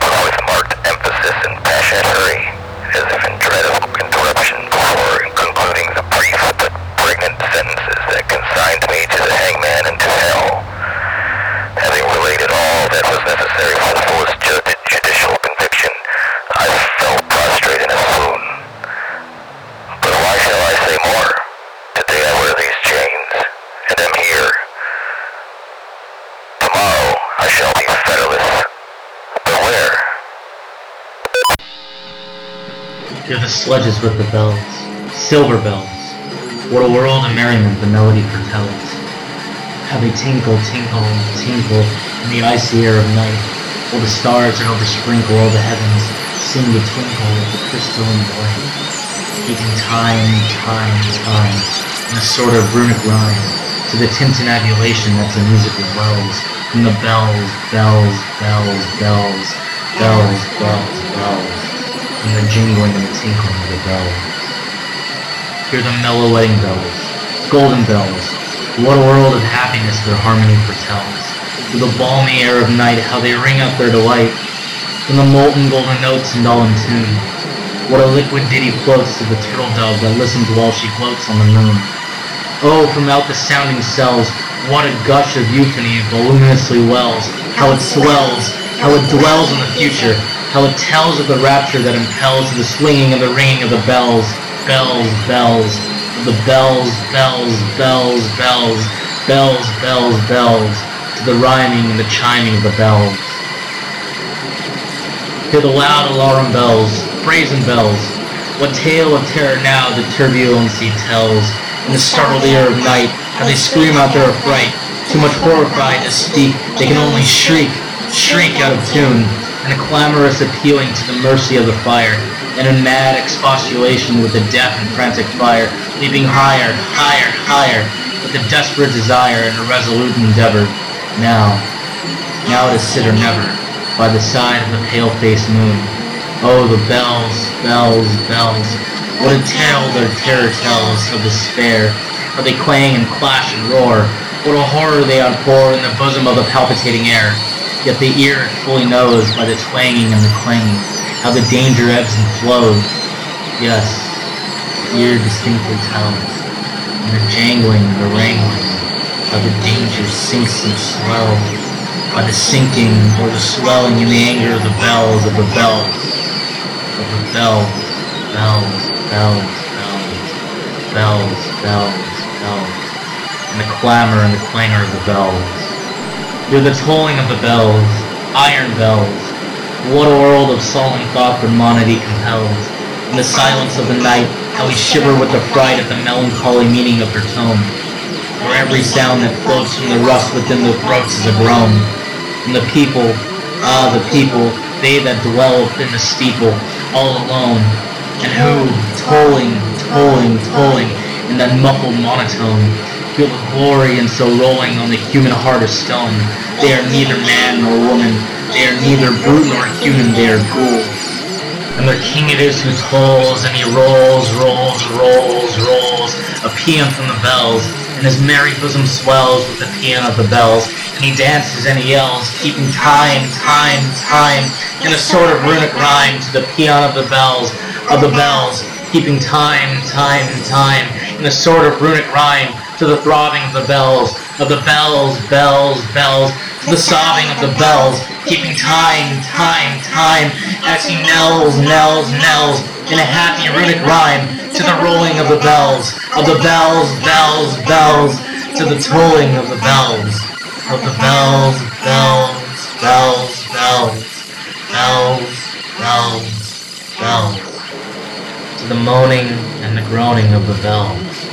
but with marked emphasis and passionate hurry, as if in dread of interruption before concluding the brief but pregnant sentences that consigned me to the hangman and to hell. Having related all that was necessary for the fullest judicial conviction, I fell prostrate in a swoon. But why shall I say more? Today I wear these chains, and am here. Tomorrow I shall be fetterless. But where? Through the sludges with the bells, silver bells. What a world of merriment the melody foretells. How they tinkle, tinkle, tinkle in the icy air of night, while the stars and oversprinkle all the heavens, sing the twinkle of the crystalline light, taking time, in a sort of runic rhyme, to the tintinnabulation that's the music of bells, from the bells, bells, bells, bells, bells, bells, bells, and the jingling and the tinkling of the bells. Hear the mellow wedding bells, golden bells. What a world of happiness their harmony foretells. Through the balmy air of night, how they ring up their delight, from the molten golden notes and all in tune. What a liquid ditty floats to the turtle dove that listens while she gloats on the moon. Oh, from out the sounding cells, what a gush of euphony voluminously wells, how it swells, how it dwells on the future, how it tells of the rapture that impels to the swinging and the ringing of the bells, bells, bells. The bells, bells, bells, bells, bells, bells, bells, to the rhyming and the chiming of the bells. Hear the loud alarum bells, brazen bells, what tale of terror now the turbulency tells, in the startled ear of night, how they scream out their affright, too much horrified to speak, they can only shriek, shriek out of tune, and a clamorous appealing to the mercy of the fire, and a mad expostulation with the deaf and frantic fire, leaping higher, higher, higher, with a desperate desire and a resolute endeavor. Now to sit or never, by the side of the pale-faced moon. Oh, the bells, bells, bells, what a tale their terror tells of despair, how they clang and clash and roar, what a horror they outpour in the bosom of the palpitating air, yet the ear fully knows by the twanging and the clanging, how the danger ebbs and flows. Yes, the ear distinctly tells, and the jangling, the wrangling, how the danger sinks and swells, by the sinking or the swelling in the anger of the bells, of the bells, of the bells, bells, bells, bells, bells, bells, bells, and the clamor and the clangor of the bells. Hear the tolling of the bells, iron bells. What a world of solemn thought that monody compels, in the silence of the night, how we shiver with affright at the melancholy meaning of her tone, where every sound that floats from the rust within the throats is a groan. And the people, the people, they that dwell within the steeple, all alone, and who, tolling, tolling, tolling, in that muffled monotone, feel the glory and so rolling on the human heart of stone. They are neither man nor woman, they are neither brute nor human, they are ghouls. And their king it is who tolls, and he rolls, rolls, rolls, rolls, a paean from the bells, and his merry bosom swells with the paean of the bells, and he dances and he yells, keeping time, time, time, in a sort of runic rhyme to the paean of the bells, keeping time, time, time, in a sort of runic rhyme to the throbbing of the bells, bells, bells, to the sobbing of the bells, keeping time, time, time, as he knells, knells, knells, in a happy runic rhyme to the rolling of the bells, bells, bells, to the tolling of the bells, bells, bells, bells, bells, bells, bells, to the moaning and the groaning of the bells.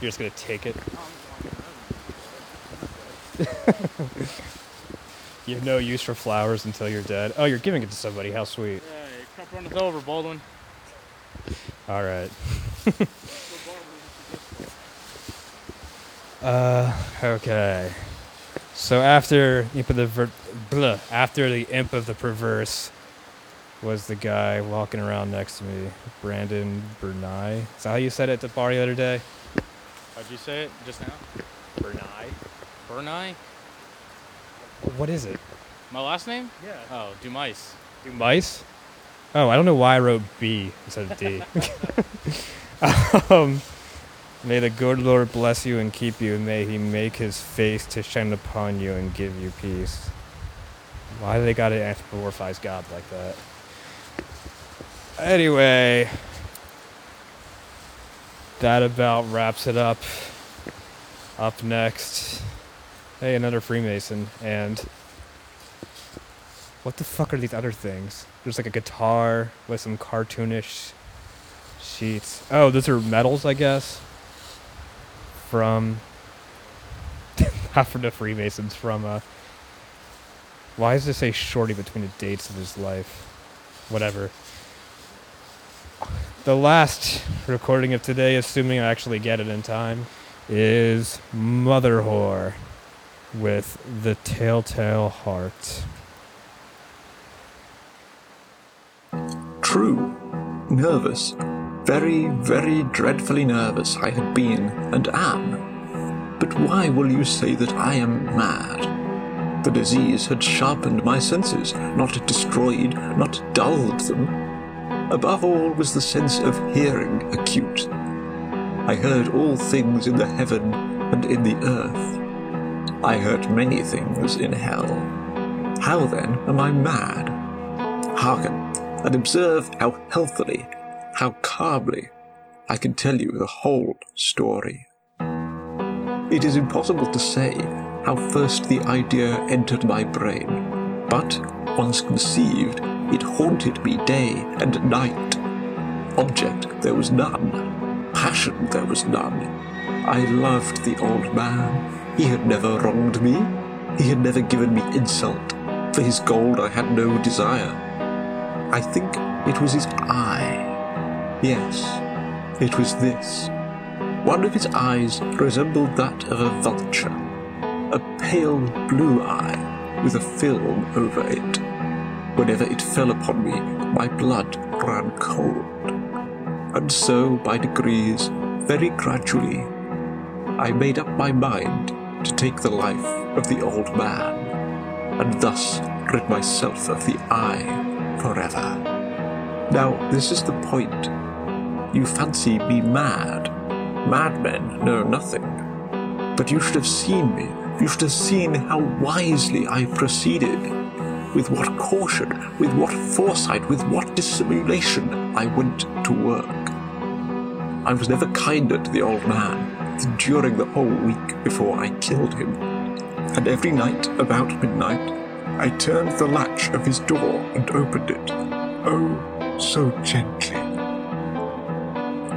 You're just going to take it? You have no use for flowers until you're dead. Oh, you're giving it to somebody. How sweet. Yeah, your cup runneth over, Baldwin. All right. Okay. So after the Imp of the Perverse was the guy walking around next to me, Brandon Dumais. Is that how you said it at the bar the other day? How'd you say it just now? Bernai. Bernai? What is it? My last name? Yeah. Oh, Dumais. Dumais? Oh, I don't know why I wrote B instead of D. May the good Lord bless you and keep you, and may he make his face to shine upon you and give you peace. Why do they gotta anthropomorphize God like that? Anyway, that about wraps it up. Up next, hey, another Freemason, and what the fuck are these other things? There's like a guitar with some cartoonish sheets. Oh, those are medals, I guess. From not from the Freemasons, from why does it say Shorty between the dates of his life? Whatever. The last recording of today, assuming I actually get it in time, is Mother Whore with The Telltale Heart. True. Nervous. Very, very dreadfully nervous I had been and am. But why will you say that I am mad? The disease had sharpened my senses, not destroyed, not dulled them. Above all was the sense of hearing acute. I heard all things in the heaven and in the earth. I heard many things in hell. How then am I mad? Hearken, and observe how healthily, how calmly, I can tell you the whole story. It is impossible to say how first the idea entered my brain, but, once conceived, it haunted me day and night. Object there was none, passion there was none. I loved the old man. He had never wronged me. He had never given me insult. For his gold I had no desire. I think it was his eye. Yes, it was this. One of his eyes resembled that of a vulture. A pale blue eye with a film over it. Whenever it fell upon me, my blood ran cold. And so, by degrees, very gradually, I made up my mind to take the life of the old man, and thus rid myself of the eye forever. Now, this is the point. You fancy me mad. Madmen know nothing. But you should have seen me. You should have seen how wisely I proceeded, with what caution, with what foresight, with what dissimulation I went to work. I was never kinder to the old man. during the whole week before I killed him, and every night about midnight I turned the latch of his door and opened it, oh, so gently.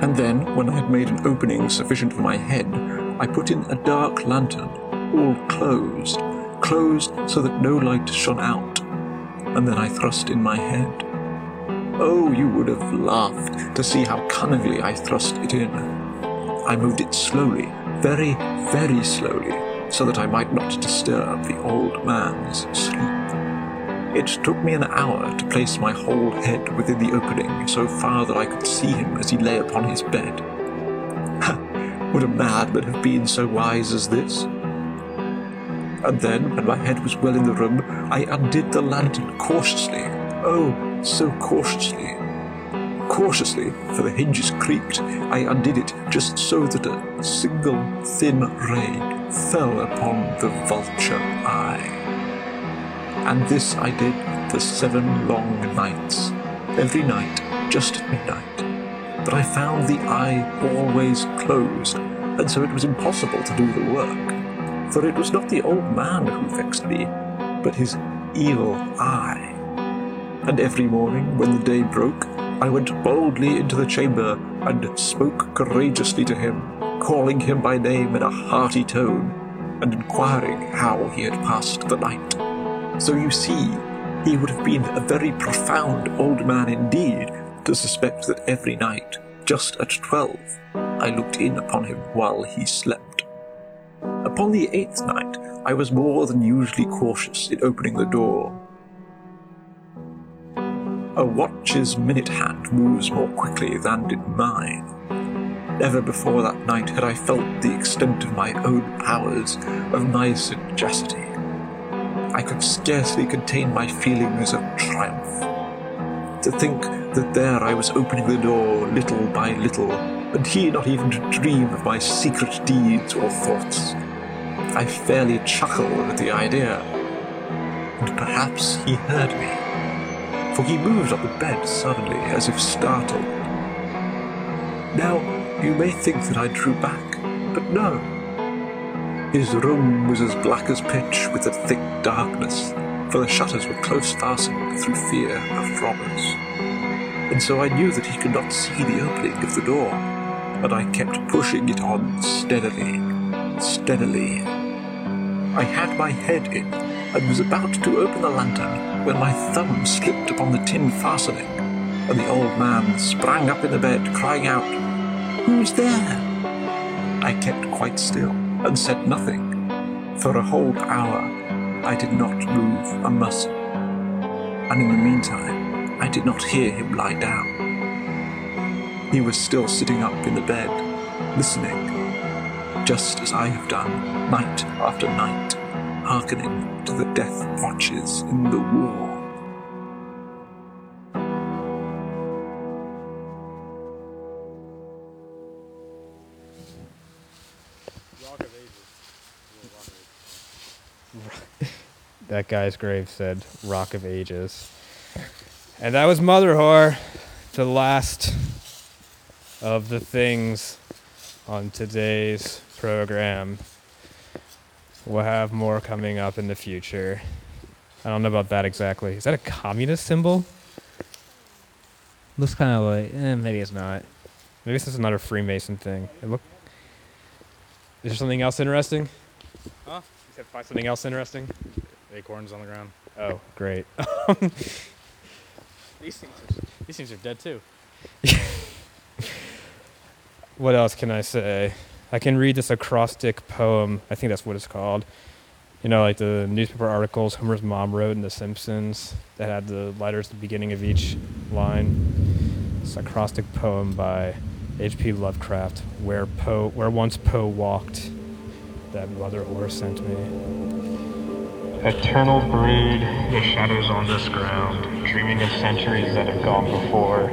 And then, when I had made an opening sufficient for my head, I put in a dark lantern, all closed so that no light shone out, and then I thrust in my head. Oh, you would have laughed to see how cunningly I thrust it in. I moved it slowly, very, very slowly, so that I might not disturb the old man's sleep. It took me an hour to place my whole head within the opening so far that I could see him as he lay upon his bed. Ha! Would a madman have been so wise as this? And then, when my head was well in the room, I undid the lantern cautiously. Oh, so cautiously. Cautiously, for the hinges creaked, I undid it just so that a single thin ray fell upon the vulture eye. And this I did for 7 long nights, every night just at midnight. But I found the eye always closed, and so it was impossible to do the work. For it was not the old man who vexed me, but his evil eye. And every morning, when the day broke, I went boldly into the chamber and spoke courageously to him, calling him by name in a hearty tone, and inquiring how he had passed the night. So you see, he would have been a very profound old man indeed to suspect that every night, just at 12, I looked in upon him while he slept. Upon the 8th night, I was more than usually cautious in opening the door. A watch's minute hand moves more quickly than did mine. Never before that night had I felt the extent of my own powers, of my sagacity. I could scarcely contain my feelings of triumph. To think that there I was opening the door little by little, and he not even to dream of my secret deeds or thoughts. I fairly chuckled at the idea, and perhaps he heard me, for he moved on the bed suddenly, as if startled. Now, you may think that I drew back, but no. His room was as black as pitch with a thick darkness, for the shutters were close fastened through fear of robbers. And so I knew that he could not see the opening of the door, and I kept pushing it on steadily. I had my head in, and was about to open the lantern, when my thumb slipped upon the tin fastening, and the old man sprang up in the bed, crying out, "Who's there?" I kept quite still, and said nothing. For a whole hour, I did not move a muscle, and in the meantime, I did not hear him lie down. He was still sitting up in the bed, listening, just as I have done, night after night, hearkening to the death watches in the war. That guy's grave said Rock of Ages. And that was Mother Whore, the last of the things on today's program. We'll have more coming up in the future. I don't know about that exactly. Is that a communist symbol? Looks kind of like, maybe it's not. Maybe this is another Freemason thing. Is there something else interesting? Huh? You said find something else interesting? Acorns on the ground. Oh, great. These things are dead too. What else can I say? I can read this acrostic poem. I think that's what it's called. You know, like the newspaper articles Homer's mom wrote in The Simpsons that had the letters at the beginning of each line. It's an acrostic poem by H.P. Lovecraft, where once Poe walked, that Mother Whore sent me. Eternal brood, your shadows on this ground, dreaming of centuries that have gone before.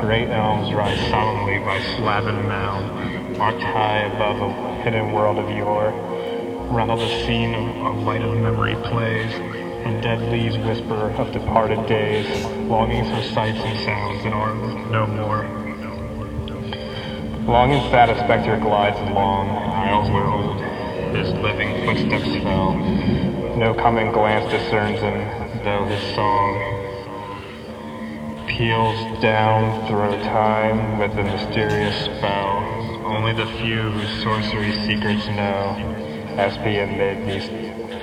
Great elms rise solemnly by slab and mound, marked high above a hidden world of yore. Round all the scene a light of memory plays, and dead leaves whisper of departed days, longings for sights and sounds that are no more. Long and fat, a spectre glides along, aisles weld. His living footsteps fell. No common glance discerns him, though his song peals down through time with a mysterious spell. Only the few whose sorcery secrets know, as he amid these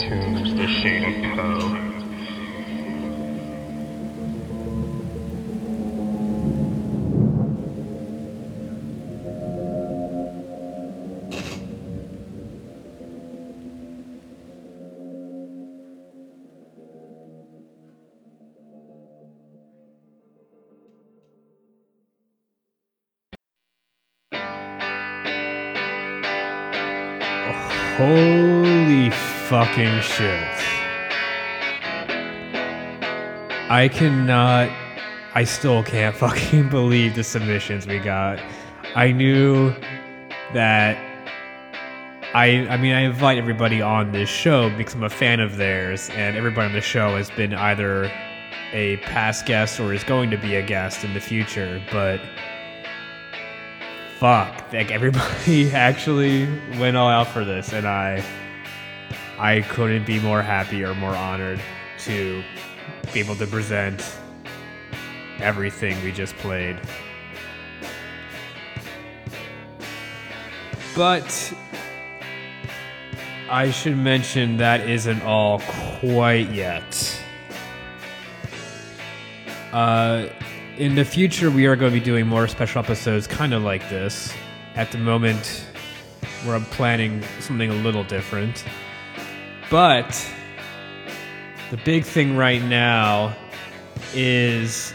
tombs the shade of Poe. Holy fucking shit. I still can't fucking believe the submissions we got. I knew that... I mean, I invite everybody on this show because I'm a fan of theirs, and everybody on the show has been either a past guest or is going to be a guest in the future, but... Fuck, like everybody actually went all out for this, and I couldn't be more happy or more honored to be able to present everything we just played. But I should mention that isn't all quite yet. In the future, we are going to be doing more special episodes kind of like this. At the moment, we're planning something a little different. But the big thing right now is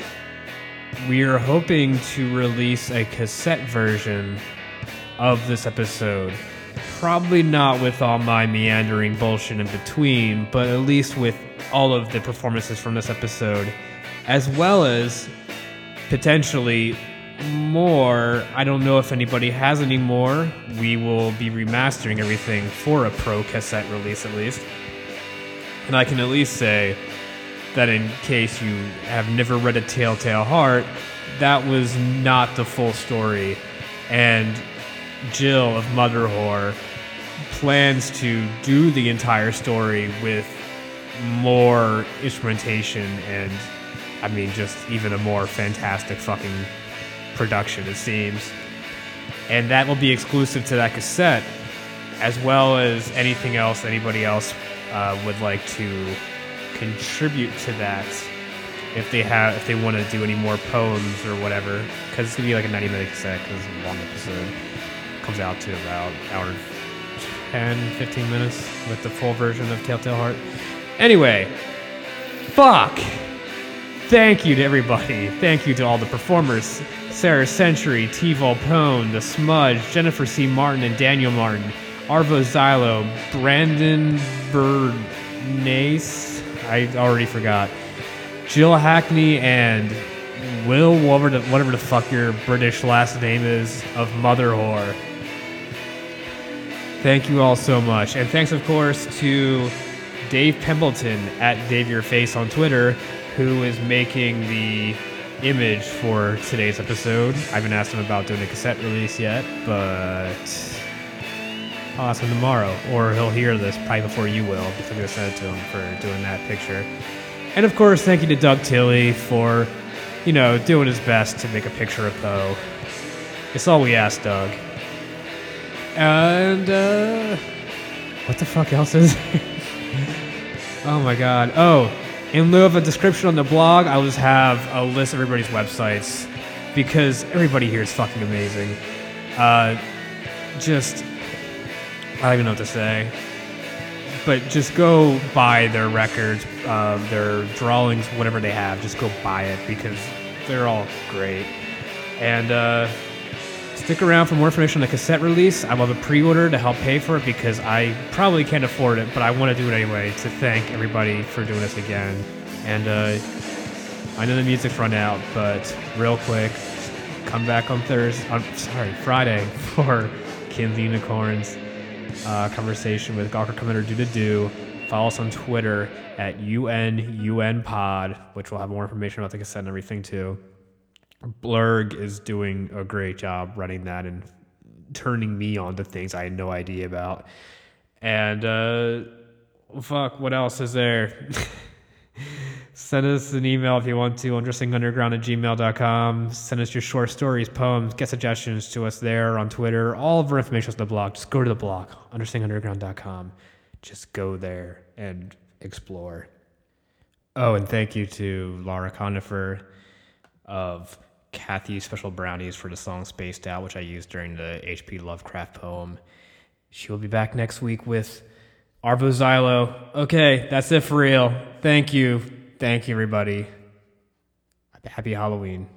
we are hoping to release a cassette version of this episode. Probably not with all my meandering bullshit in between, but at least with all of the performances from this episode, as well as... potentially more. I don't know if anybody has any more. We will be remastering everything for a pro cassette release at least. And I can at least say that in case you have never read A Telltale Heart, that was not the full story. And Jill of Mother Whore plans to do the entire story with more instrumentation and... I mean, just even a more fantastic fucking production, it seems. And that will be exclusive to that cassette, as well as anything else anybody else would like to contribute to that if they want to do any more poems or whatever. Because it's going to be like a 90-minute cassette, because it's a long episode. It comes out to about an hour and 10, 15 minutes with the full version of Telltale Heart. Anyway, fuck! Thank you to everybody. Thank you to all the performers. Sarah Century, T. Volpone, The Smudge, Jennifer C. Martin and Daniel Martin, Arvo Zylo, Brandon Berenice, I already forgot, Jill Hackney, and Will, whatever the fuck your British last name is, of Mother Whore. Thank you all so much. And thanks, of course, to Dave Pemberton at DaveYourFace on Twitter, who is making the image for today's episode. I haven't asked him about doing a cassette release yet, but I'll ask him tomorrow, or he'll hear this probably before you will, because I'm going to send it to him for doing that picture. And of course, thank you to Doug Tilly for, you know, doing his best to make a picture of Poe. It's all we asked, Doug. And, what the fuck else is there? Oh my god. Oh, in lieu of a description on the blog, I'll just have a list of everybody's websites, because everybody here is fucking amazing. I don't even know what to say. But just go buy their records, their drawings, whatever they have. Just go buy it, because they're all great. And stick around for more information on the cassette release. I will have a pre-order to help pay for it, because I probably can't afford it, but I want to do it anyway to thank everybody for doing this again. And I know the music's run out, but real quick, come back on Friday for Kin's Unicorns conversation with Gawker Commander Do-Do-Do. Follow us on Twitter at UNUNPod, which will have more information about the cassette and everything too. Blurg is doing a great job running that and turning me on to things I had no idea about. And fuck, what else is there? Send us an email if you want to, undressingunderground@gmail.com. Send us your short stories, poems, get suggestions to us there on Twitter. All of our information is on the blog. Just go to the blog, undressingunderground.com. Just go there and explore. Oh, and thank you to Laura Conifer of Kathy's Special Brownies for the song Spaced Out, which I used during the H.P. Lovecraft poem. She'll be back next week with Arvo Zylo. Okay, that's it for real. Thank you. Thank you, everybody. Happy Halloween.